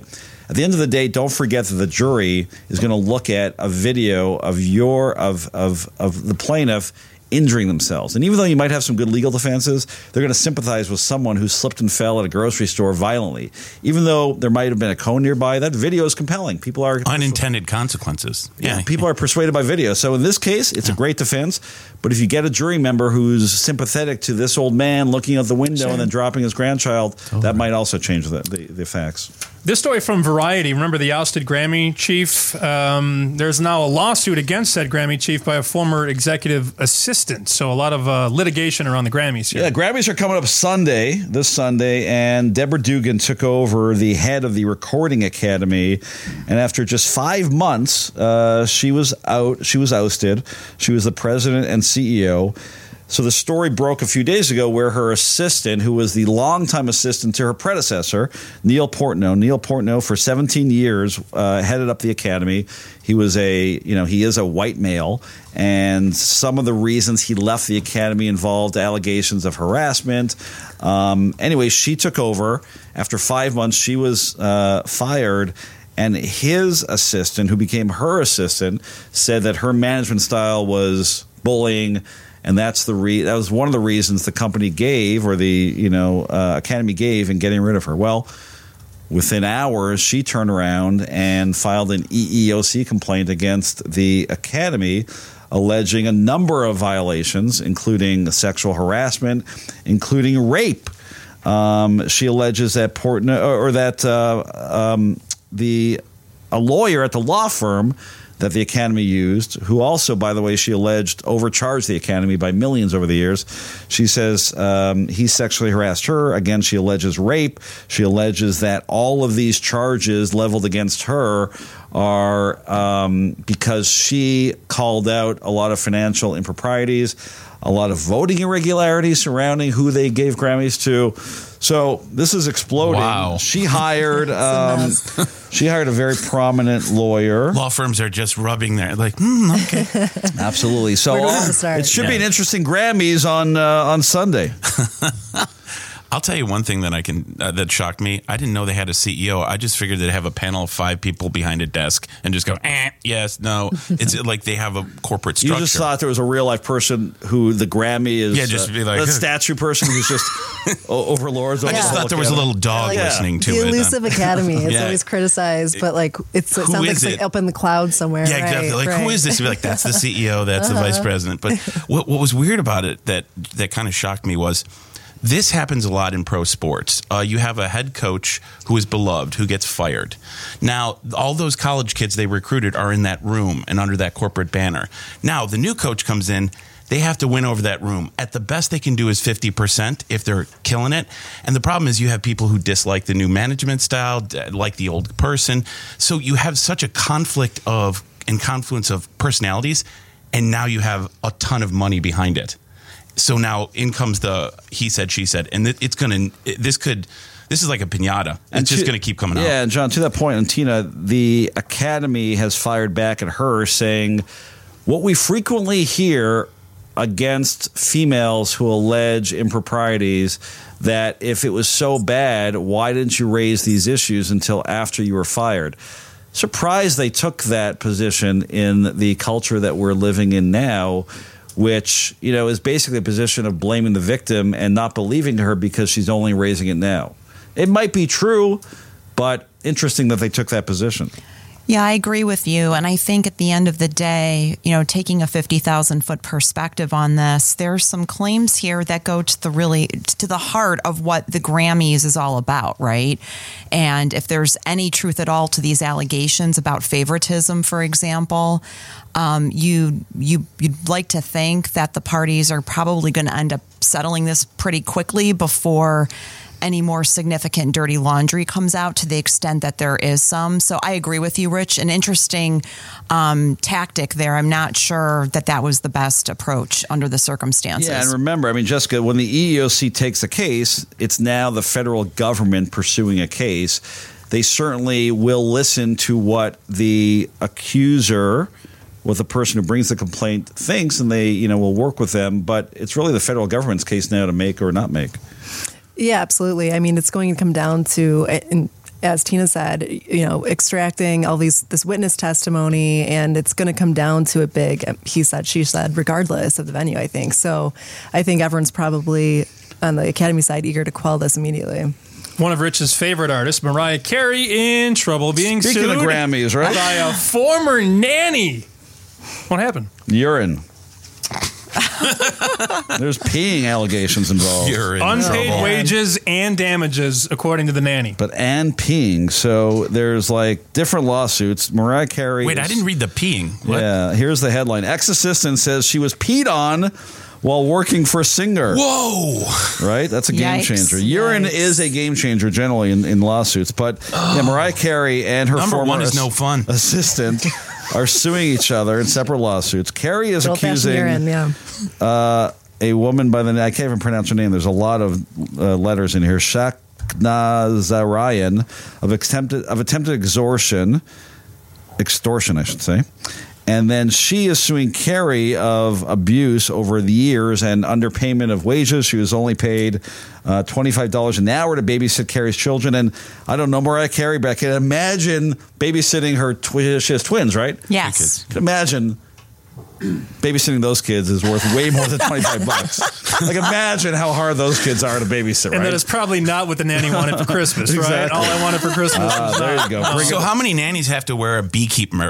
at the end of the day, don't forget that the jury is going to look at a video of the plaintiff injuring themselves. And even though you might have some good legal defenses, they're going to sympathize with someone who slipped and fell at a grocery store violently. Even though there might have been a cone nearby, that video is compelling. People are unintended consequences. Yeah. People are persuaded by video. So in this case, it's a great defense. But if you get a jury member who's sympathetic to this old man looking out the window and then dropping his grandchild, that might also change the facts. This story from Variety, remember the ousted Grammy chief? There's now a lawsuit against said Grammy chief by a former executive assistant. So a lot of litigation around the Grammys here. Yeah, Grammys are coming up this Sunday, and Deborah Dugan took over the head of the Recording Academy. And after just 5 months, she was ousted. She was the president and CEO. So the story broke a few days ago where her assistant, who was the longtime assistant to her predecessor, Neil Portnow, for 17 years headed up the academy. He is a white male, and some of the reasons he left the academy involved allegations of harassment. Anyway, she took over. After 5 months, she was fired. And his assistant, who became her assistant, said that her management style was bullying. And that was one of the reasons the company gave, or the academy gave, in getting rid of her. Well, within hours, she turned around and filed an EEOC complaint against the academy, alleging a number of violations, including sexual harassment, including rape. She alleges that a lawyer at the law firm that the academy used, who also, by the way, she alleged overcharged the academy by millions over the years. She says he sexually harassed her. Again, she alleges rape. She alleges that all of these charges leveled against her are because she called out a lot of financial improprieties, a lot of voting irregularities surrounding who they gave Grammys to. So this is exploding. Wow. She hired a very prominent lawyer. Law firms are just rubbing their okay. Absolutely. So it should be an interesting Grammys on Sunday. I'll tell you one thing that that shocked me. I didn't know they had a CEO. I just figured they'd have a panel of 5 people behind a desk and just go, yes, no. It's like they have a corporate structure. You just thought there was a real life person who the Grammy is. Yeah, just be like the statue person who's just overlords. I just thought there was a little dog listening to it. The elusive academy is always criticized, but it sounds like it's like up in the clouds somewhere. Yeah, exactly. Who is this? You'd be like, that's the CEO, that's the vice president. But what was weird about it that kind of shocked me was, this happens a lot in pro sports. You have a head coach who is beloved, who gets fired. Now, all those college kids they recruited are in that room and under that corporate banner. Now, the new coach comes in. They have to win over that room. At the best they can do is 50% if they're killing it. And the problem is you have people who dislike the new management style, like the old person. So you have such a conflict of and confluence of personalities, and now you have a ton of money behind it. So now in comes the he said, she said, and it's going to, this is like a pinata. It's just going to keep coming out. Yeah, and John, to that point, and Tina, the Academy has fired back at her saying, what we frequently hear against females who allege improprieties, that if it was so bad, why didn't you raise these issues until after you were fired? Surprised they took that position in the culture that we're living in now, which, you know, is basically a position of blaming the victim and not believing her because she's only raising it now. It might be true, but interesting that they took that position. Yeah, I agree with you. And I think at the end of the day, you know, taking a 50,000-foot perspective on this, there are some claims here that go to the really to the heart of what the Grammys is all about, right? And if there's any truth at all to these allegations about favoritism, for example, you'd like to think that the parties are probably going to end up settling this pretty quickly before any more significant dirty laundry comes out, to the extent that there is some. So I agree with you, Rich. An interesting tactic there. I'm not sure that that was the best approach under the circumstances. Yeah, and remember, I mean, Jessica, when the EEOC takes a case, it's now the federal government pursuing a case. They certainly will listen to what the accuser, what the person who brings the complaint thinks, and they, you know, will work with them. But it's really the federal government's case now to make or not make. Yeah, absolutely. I mean, it's going to come down to, and as Tina said, you know, extracting all this witness testimony, and it's going to come down to a big he said, she said, regardless of the venue, I think. So I think everyone's probably on the Academy side eager to quell this immediately. One of Rich's favorite artists, Mariah Carey, in trouble being sued. Speaking of Grammys, right? By a former nanny. What happened? Urine. There's peeing allegations involved. Unpaid wages and damages, according to the nanny. But and peeing. So there's like different lawsuits. Mariah Carey. Wait, I didn't read the peeing. What? Yeah, here's the headline. Ex-assistant says she was peed on while working for Singer. Whoa. Right? That's a game changer. Urine is a game changer generally in lawsuits. But yeah, Mariah Carey and her former assistant are suing each other in separate lawsuits. Carey is accusing a woman by the name, I can't even pronounce her name. There's a lot of letters in here. Shaknazarian of attempted extortion, I should say. And then she is suing Carey of abuse over the years and underpayment of wages. She was only paid $25 an hour to babysit Carey's children. And I don't know Mariah Carey, but I can imagine babysitting her. She has twins, right? Yes. I can imagine babysitting those kids is worth way more than $25. Like, imagine how hard those kids are to babysit, right? And that is probably not what the nanny wanted for Christmas, right? Exactly. All I wanted for Christmas. There you go. So how many nannies have to wear a beekeeper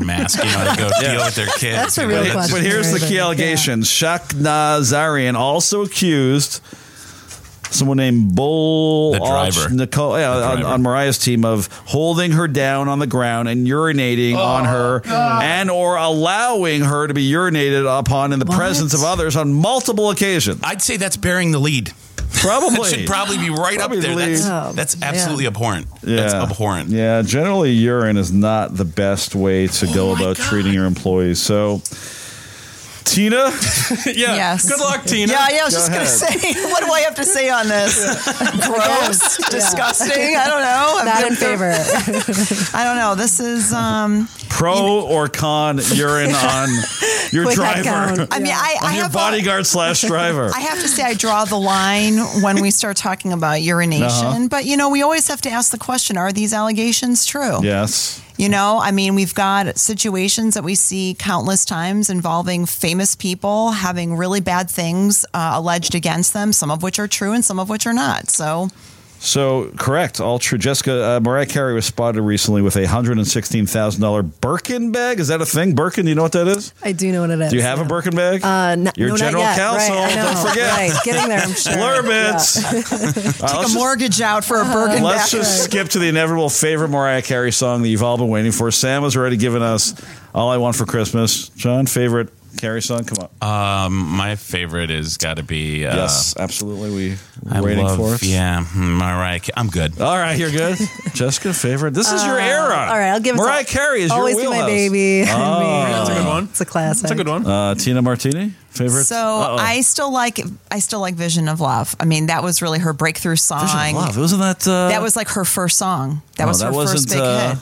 mask, you know, to go deal with their kids? That's a real question. But here's the key allegations. Yeah. Shaknazarian also accused someone named Nicole on Mariah's team of holding her down on the ground and urinating on her and or allowing her to be urinated upon in the presence of others on multiple occasions. I'd say that's bearing the lead. Probably. It should probably be right up there. That's absolutely abhorrent. Yeah. That's abhorrent. Yeah, generally urine is not the best way to go about treating your employees. So Tina? Yes. Good luck, Tina. Yeah, I was just going to say, what do I have to say on this? Gross. Disgusting. I don't know. Not in favor. I don't know. This is... pro or con urine on your driver. I mean, I have your bodyguard / driver. I have to say I draw the line when we start talking about urination. Uh-huh. But, you know, we always have to ask the question, are these allegations true? Yes. You know, I mean, we've got situations that we see countless times involving famous people having really bad things alleged against them, some of which are true and some of which are not. So correct. All true. Jessica, Mariah Carey was spotted recently with a $116,000 Birkin bag. Is that a thing? Birkin, do you know what that is? I do know what it is. Do you have a Birkin bag? Your general counsel. Right, don't forget. Right. Getting there, I'm sure. Blurbits. Yeah. Take a mortgage out for a Birkin bag. Let's just skip to the inevitable favorite Mariah Carey song that you've all been waiting for. Sam has already given us All I Want for Christmas. John, favorite Carrie Son, come on. My favorite has got to be... yes, absolutely. We're waiting for it. Yeah, Mariah. I'm good. All right, you're good? Jessica, favorite. This is your era. All right, I'll give it to Mariah Carey is your wheelhouse. Always My Baby. Oh. That's a good one. It's a classic. That's a good one. Tina Martini, favorite. So I still like Vision of Love. I mean, that was really her breakthrough song. Vision of Love. Wasn't that... that was like her first song. That was her first big hit.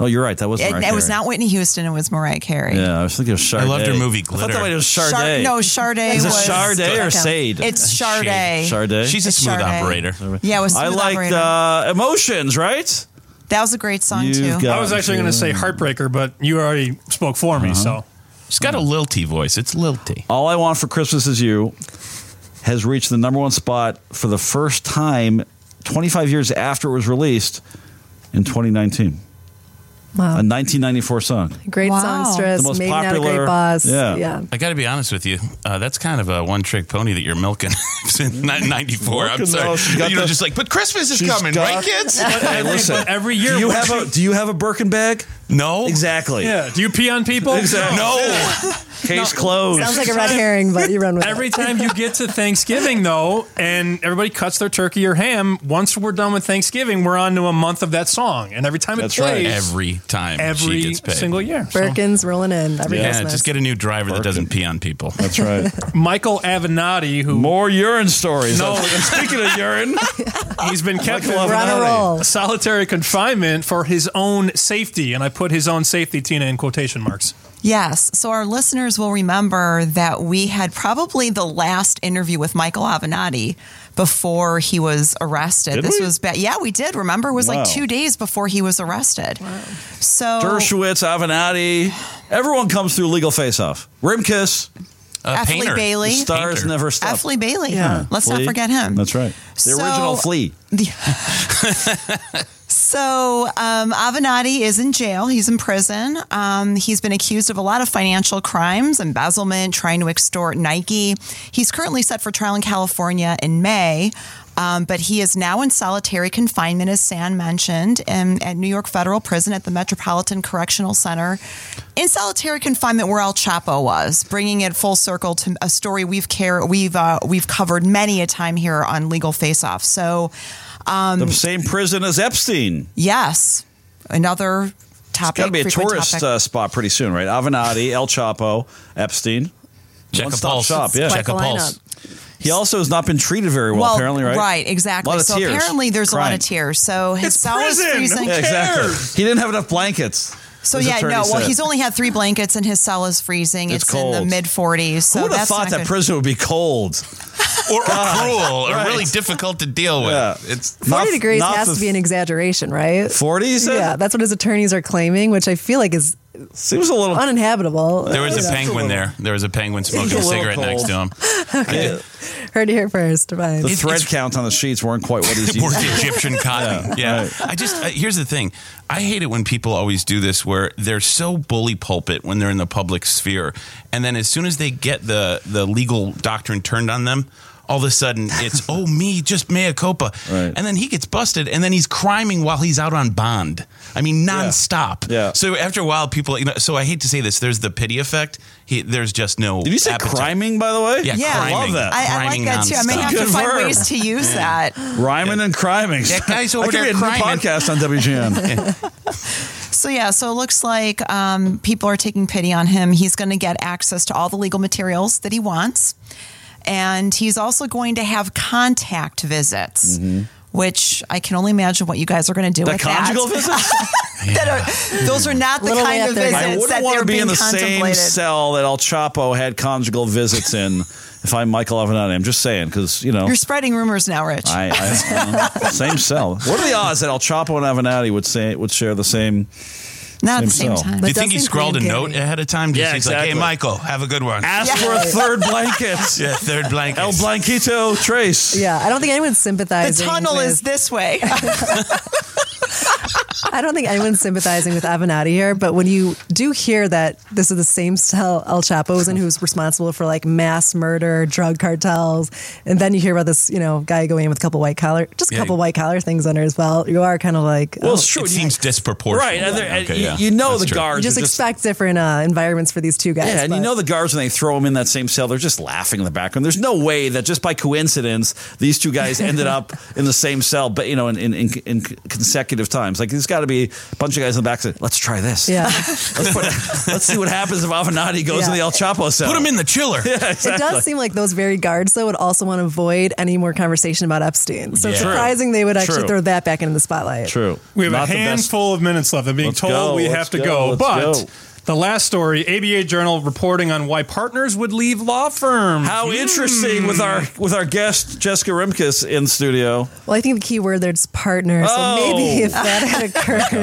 Oh, you're right. That wasn't Mariah Carey. It was not Whitney Houston. It was Mariah Carey. Yeah, I was thinking of Sade. I loved her movie Glitter. I thought it was Sade. No, Sade was... Is it Sade or Sade? It's Sade. Sade. She's a smooth operator. Yeah, it was smooth operator. I liked Emotions, right? That was a great song, too. I was actually going to say Heartbreaker, but you already spoke for me, so... She's got a lilty voice. It's lilty. All I Want for Christmas Is You has reached the number one spot for the first time 25 years after it was released in 2019. Wow. A 1994 song. Great songstress. The most popular. A great boss. Yeah. I got to be honest with you. That's kind of a one-trick pony that you're milking since 94. I'm sorry. Just like, but Christmas is coming, right, kids? Hey, listen. Every year. Do you have a Birkin bag? No. Exactly. Yeah. Do you pee on people? Exactly. No. Case closed. Sounds like a red herring, but you run with it. Every time you get to Thanksgiving, though, and everybody cuts their turkey or ham, once we're done with Thanksgiving, we're on to a month of that song. And every time it plays. That's right. Every she gets paid. Single year. Birkin's rolling in every Christmas. Just get a new driver that doesn't pee on people. That's right. Michael Avenatti, who... More urine stories. No, speaking of urine, he's been kept in solitary confinement for his own safety. And I put his own safety, Tina, in quotation marks. Yes. So our listeners will remember that we had probably the last interview with Michael Avenatti before he was arrested. Yeah, we did. Remember, it was like 2 days before he was arrested. Wow. So Dershowitz, Avenatti, everyone comes through Legal Face Off. Rimkus. Effley Bailey. The stars never stop. Effley Bailey. Yeah. Let's not forget him. That's right. The original Flea. So Avenatti is in jail. He's in prison. He's been accused of a lot of financial crimes, embezzlement, trying to extort Nike. He's currently set for trial in California in May, but he is now in solitary confinement, as San mentioned, at New York Federal Prison at the Metropolitan Correctional Center. In solitary confinement, where El Chapo was, bringing it full circle to a story we've covered many a time here on Legal Face Off. So. The same prison as Epstein. Yes. Another topic. It's got to be a tourist spot pretty soon, right? Avenatti, El Chapo, Epstein. Check a pulse. Check a pulse. He also has not been treated very well, apparently, right? Right, exactly. A lot of tears. Apparently there's a lot of tears. So his prison. Yeah, exactly. He didn't have enough blankets. So he's only had 3 blankets and his cell is freezing. It's cold. In the mid-40s. So who would have thought that prison would be cold? Or cruel, or really difficult to deal with. Yeah. It's 40 degrees has to be an exaggeration, right? 40s? Yeah, that's what his attorneys are claiming, which I feel like is... Seems a little uninhabitable. There was a penguin there. There was a penguin smoking a cigarette next to him. Okay. Heard it here first. Divine. The thread count on the sheets weren't quite what he's used to. Egyptian cotton. Yeah. Right. Here's the thing. I hate it when people always do this where they're so bully pulpit when they're in the public sphere. And then as soon as they get the legal doctrine turned on them, all of a sudden, it's, just mea culpa. Right. And then he gets busted, and then he's criming while he's out on bond. I mean, nonstop. Yeah. So after a while, people, so I hate to say this, there's the pity effect. There's just no appetite. Did you say criming, by the way? Yeah, I love that. I like that, too. I may have to find ways to use that. Rhyming and criming. That guy's over there criming. I could be a new podcast on WGN. So, so it looks like people are taking pity on him. He's going to get access to all the legal materials that he wants. And he's also going to have contact visits, which I can only imagine what you guys are going to do with that. The conjugal visits? Those are not the kind of visits I wouldn't want to be in the same cell that El Chapo had conjugal visits in. If I'm Michael Avenatti, I'm just saying, because, You're spreading rumors now, Rich. Same cell. What are the odds that El Chapo and Avenatti would share the same... Not at the same time. Do you think he scrawled a note ahead of time? Yeah, exactly. He's like, hey, Michael, have a good one. Ask for a third blanket. Yeah, third blanket. El Blanquito Trace. Yeah, I don't think anyone's sympathizing. The tunnel is this way. I don't think anyone's sympathizing with Avenatti here, but when you do hear that this is the same cell El Chapo was in, who's responsible for like mass murder, drug cartels, and then you hear about this, you know, guy going in with a couple white collar, just a couple white collar things under his belt, you are kind of like, well, it's true. It seems disproportionate, right? You know, the guards. You just expect different environments for these two guys. Yeah, and you know the guards when they throw them in that same cell, they're just laughing in the background. There's no way that just by coincidence these two guys ended up in the same cell, but you know, in consecutive times. Like there's got to be a bunch of guys in the back saying, "Let's try this. Yeah, let's see what happens if Avenatti goes in the El Chapo cell. Put him in the chiller." Yeah, exactly. It does seem like those very guards though would also want to avoid any more conversation about Epstein. So it's surprising they would actually throw that back into the spotlight. True. We have a handful of minutes left. I'm being told we have to go, but. The last story, ABA Journal reporting on why partners would leave law firms. How interesting with our guest, Jessica Rimkus, in studio. Well, I think the key word there's partner, so maybe if that had occurred. She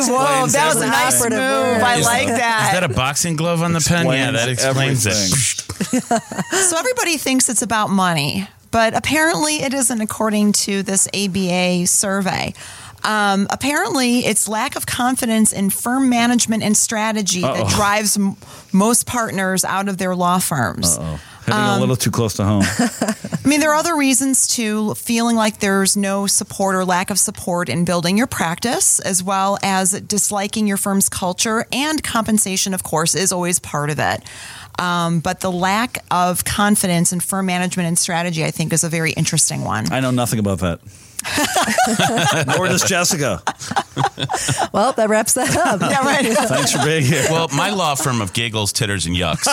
won't. That was a nice move. I like that. Is that a boxing glove on the pen? Yeah, that explains it. So everybody thinks it's about money, but apparently it isn't according to this ABA survey. Apparently, it's lack of confidence in firm management and strategy that drives most partners out of their law firms. Heading a little too close to home. I mean, there are other reasons too, feeling like there's no support or lack of support in building your practice, as well as disliking your firm's culture, and compensation, of course, is always part of it. But the lack of confidence in firm management and strategy, I think, is a very interesting one. I know nothing about that. Nor does Jessica. Well, that wraps that up. Yeah, right. Thanks for being here. Well, my law firm of giggles, titters, and yucks.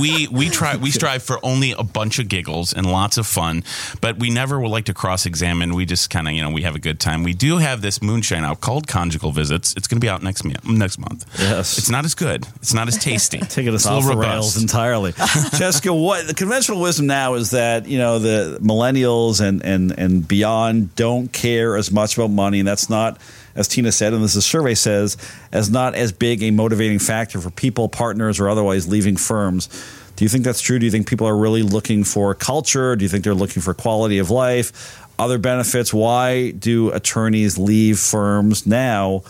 We strive for only a bunch of giggles and lots of fun, but we never will like to cross-examine. We just kind of, you know, we have a good time. We do have this moonshine out called Conjugal Visits. It's going to be out next month. Yes, it's not as good. It's not as tasty. Taking us off the rails entirely. Jessica, what the conventional wisdom now is that you know the millennials and beyond don't care as much about money, and that's not, as Tina said, and as the survey says, as not as big a motivating factor for people, partners, or otherwise leaving firms. Do you think that's true? Do you think people are really looking for culture? Do you think they're looking for quality of life, other benefits? Why do attorneys leave firms now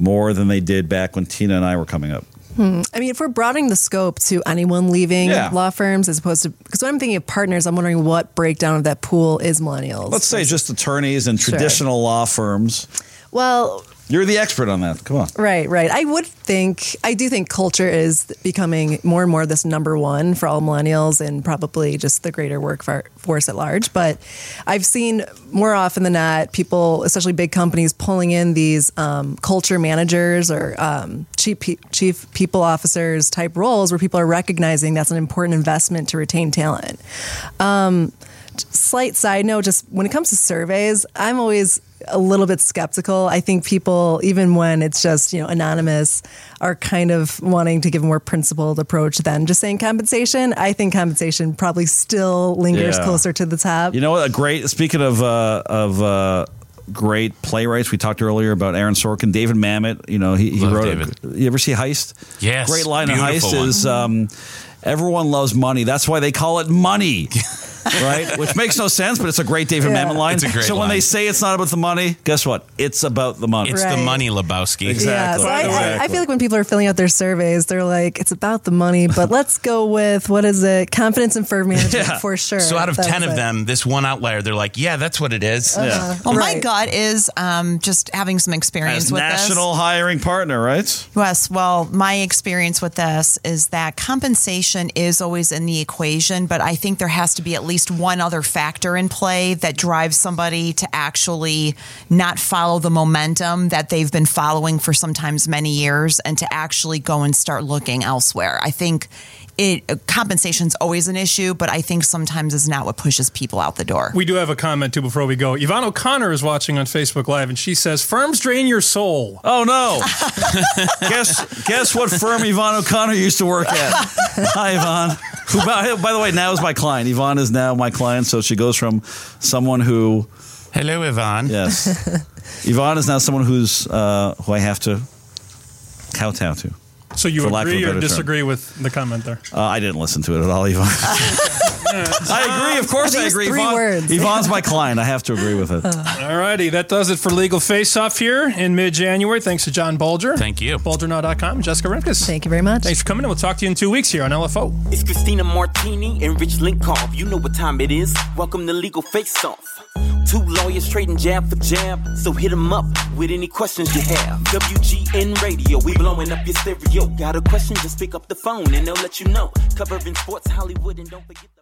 more than they did back when Tina and I were coming up? I mean, if we're broadening the scope to anyone leaving law firms as opposed to, because when I'm thinking of partners, I'm wondering what breakdown of that pool is millennials. Let's say just attorneys and traditional law firms. Well, you're the expert on that. Come on. Right. I do think culture is becoming more and more this number one for all millennials and probably just the greater workforce at large. But I've seen more often than not people, especially big companies, pulling in these culture managers or chief people officers type roles where people are recognizing that's an important investment to retain talent. Slight side note, just when it comes to surveys, I'm always a little bit skeptical. I think people, even when it's just, you know, anonymous, are kind of wanting to give a more principled approach than just saying compensation. I think compensation probably still lingers closer to the top. You know what? Speaking of great playwrights, we talked earlier about Aaron Sorkin, David Mamet. You know, he wrote David. You ever see Heist? Yes. Great line on Heist is everyone loves money. That's why they call it money. Right? Which makes no sense, but it's a great David Mamet line. It's a great line. When they say it's not about the money, guess what? It's about the money. It's the money, Lebowski. Exactly. Yeah, so exactly. I feel like when people are filling out their surveys, they're like, it's about the money, but let's go with, what is it? Confidence in firm management for sure. So out of 10 of them, this one outlier, they're like, yeah, that's what it is. Yeah. Well, my gut is just having some experience with this. National hiring partner, right? Yes. Well, my experience with this is that compensation is always in the equation, but I think there has to be at least one other factor in play that drives somebody to actually not follow the momentum that they've been following for sometimes many years and to actually go and start looking elsewhere. I think compensation's always an issue, but I think sometimes is not what pushes people out the door. We do have a comment too before we go. Yvonne O'Connor is watching on Facebook Live and she says, firms drain your soul. Oh no. guess what firm Yvonne O'Connor used to work at. Hi Yvonne. Who, by the way, now is my client. Yvonne is now my client, so she goes from someone who... Hello, Yvonne. Yes. Yvonne is now someone who's who I have to kowtow to. So you agree or disagree with the comment there? I didn't listen to it at all, Yvonne. I agree. Of course I agree. Yvonne's my client. I have to agree with it. All righty. That does it for Legal Face-Off here in mid-January. Thanks to John Bulger. Thank you. BulgerNow.com. Jessica Remkes. Thank you very much. Thanks for coming, and we'll talk to you in 2 weeks here on LFO. It's Christina Martini and Rich Linkoff. You know what time it is. Welcome to Legal Face-Off. Two lawyers trading jab for jab, so hit them up with any questions you have. WGN Radio, we blowing up your stereo. Got a question, just pick up the phone and they'll let you know. Covering sports, Hollywood, and don't forget...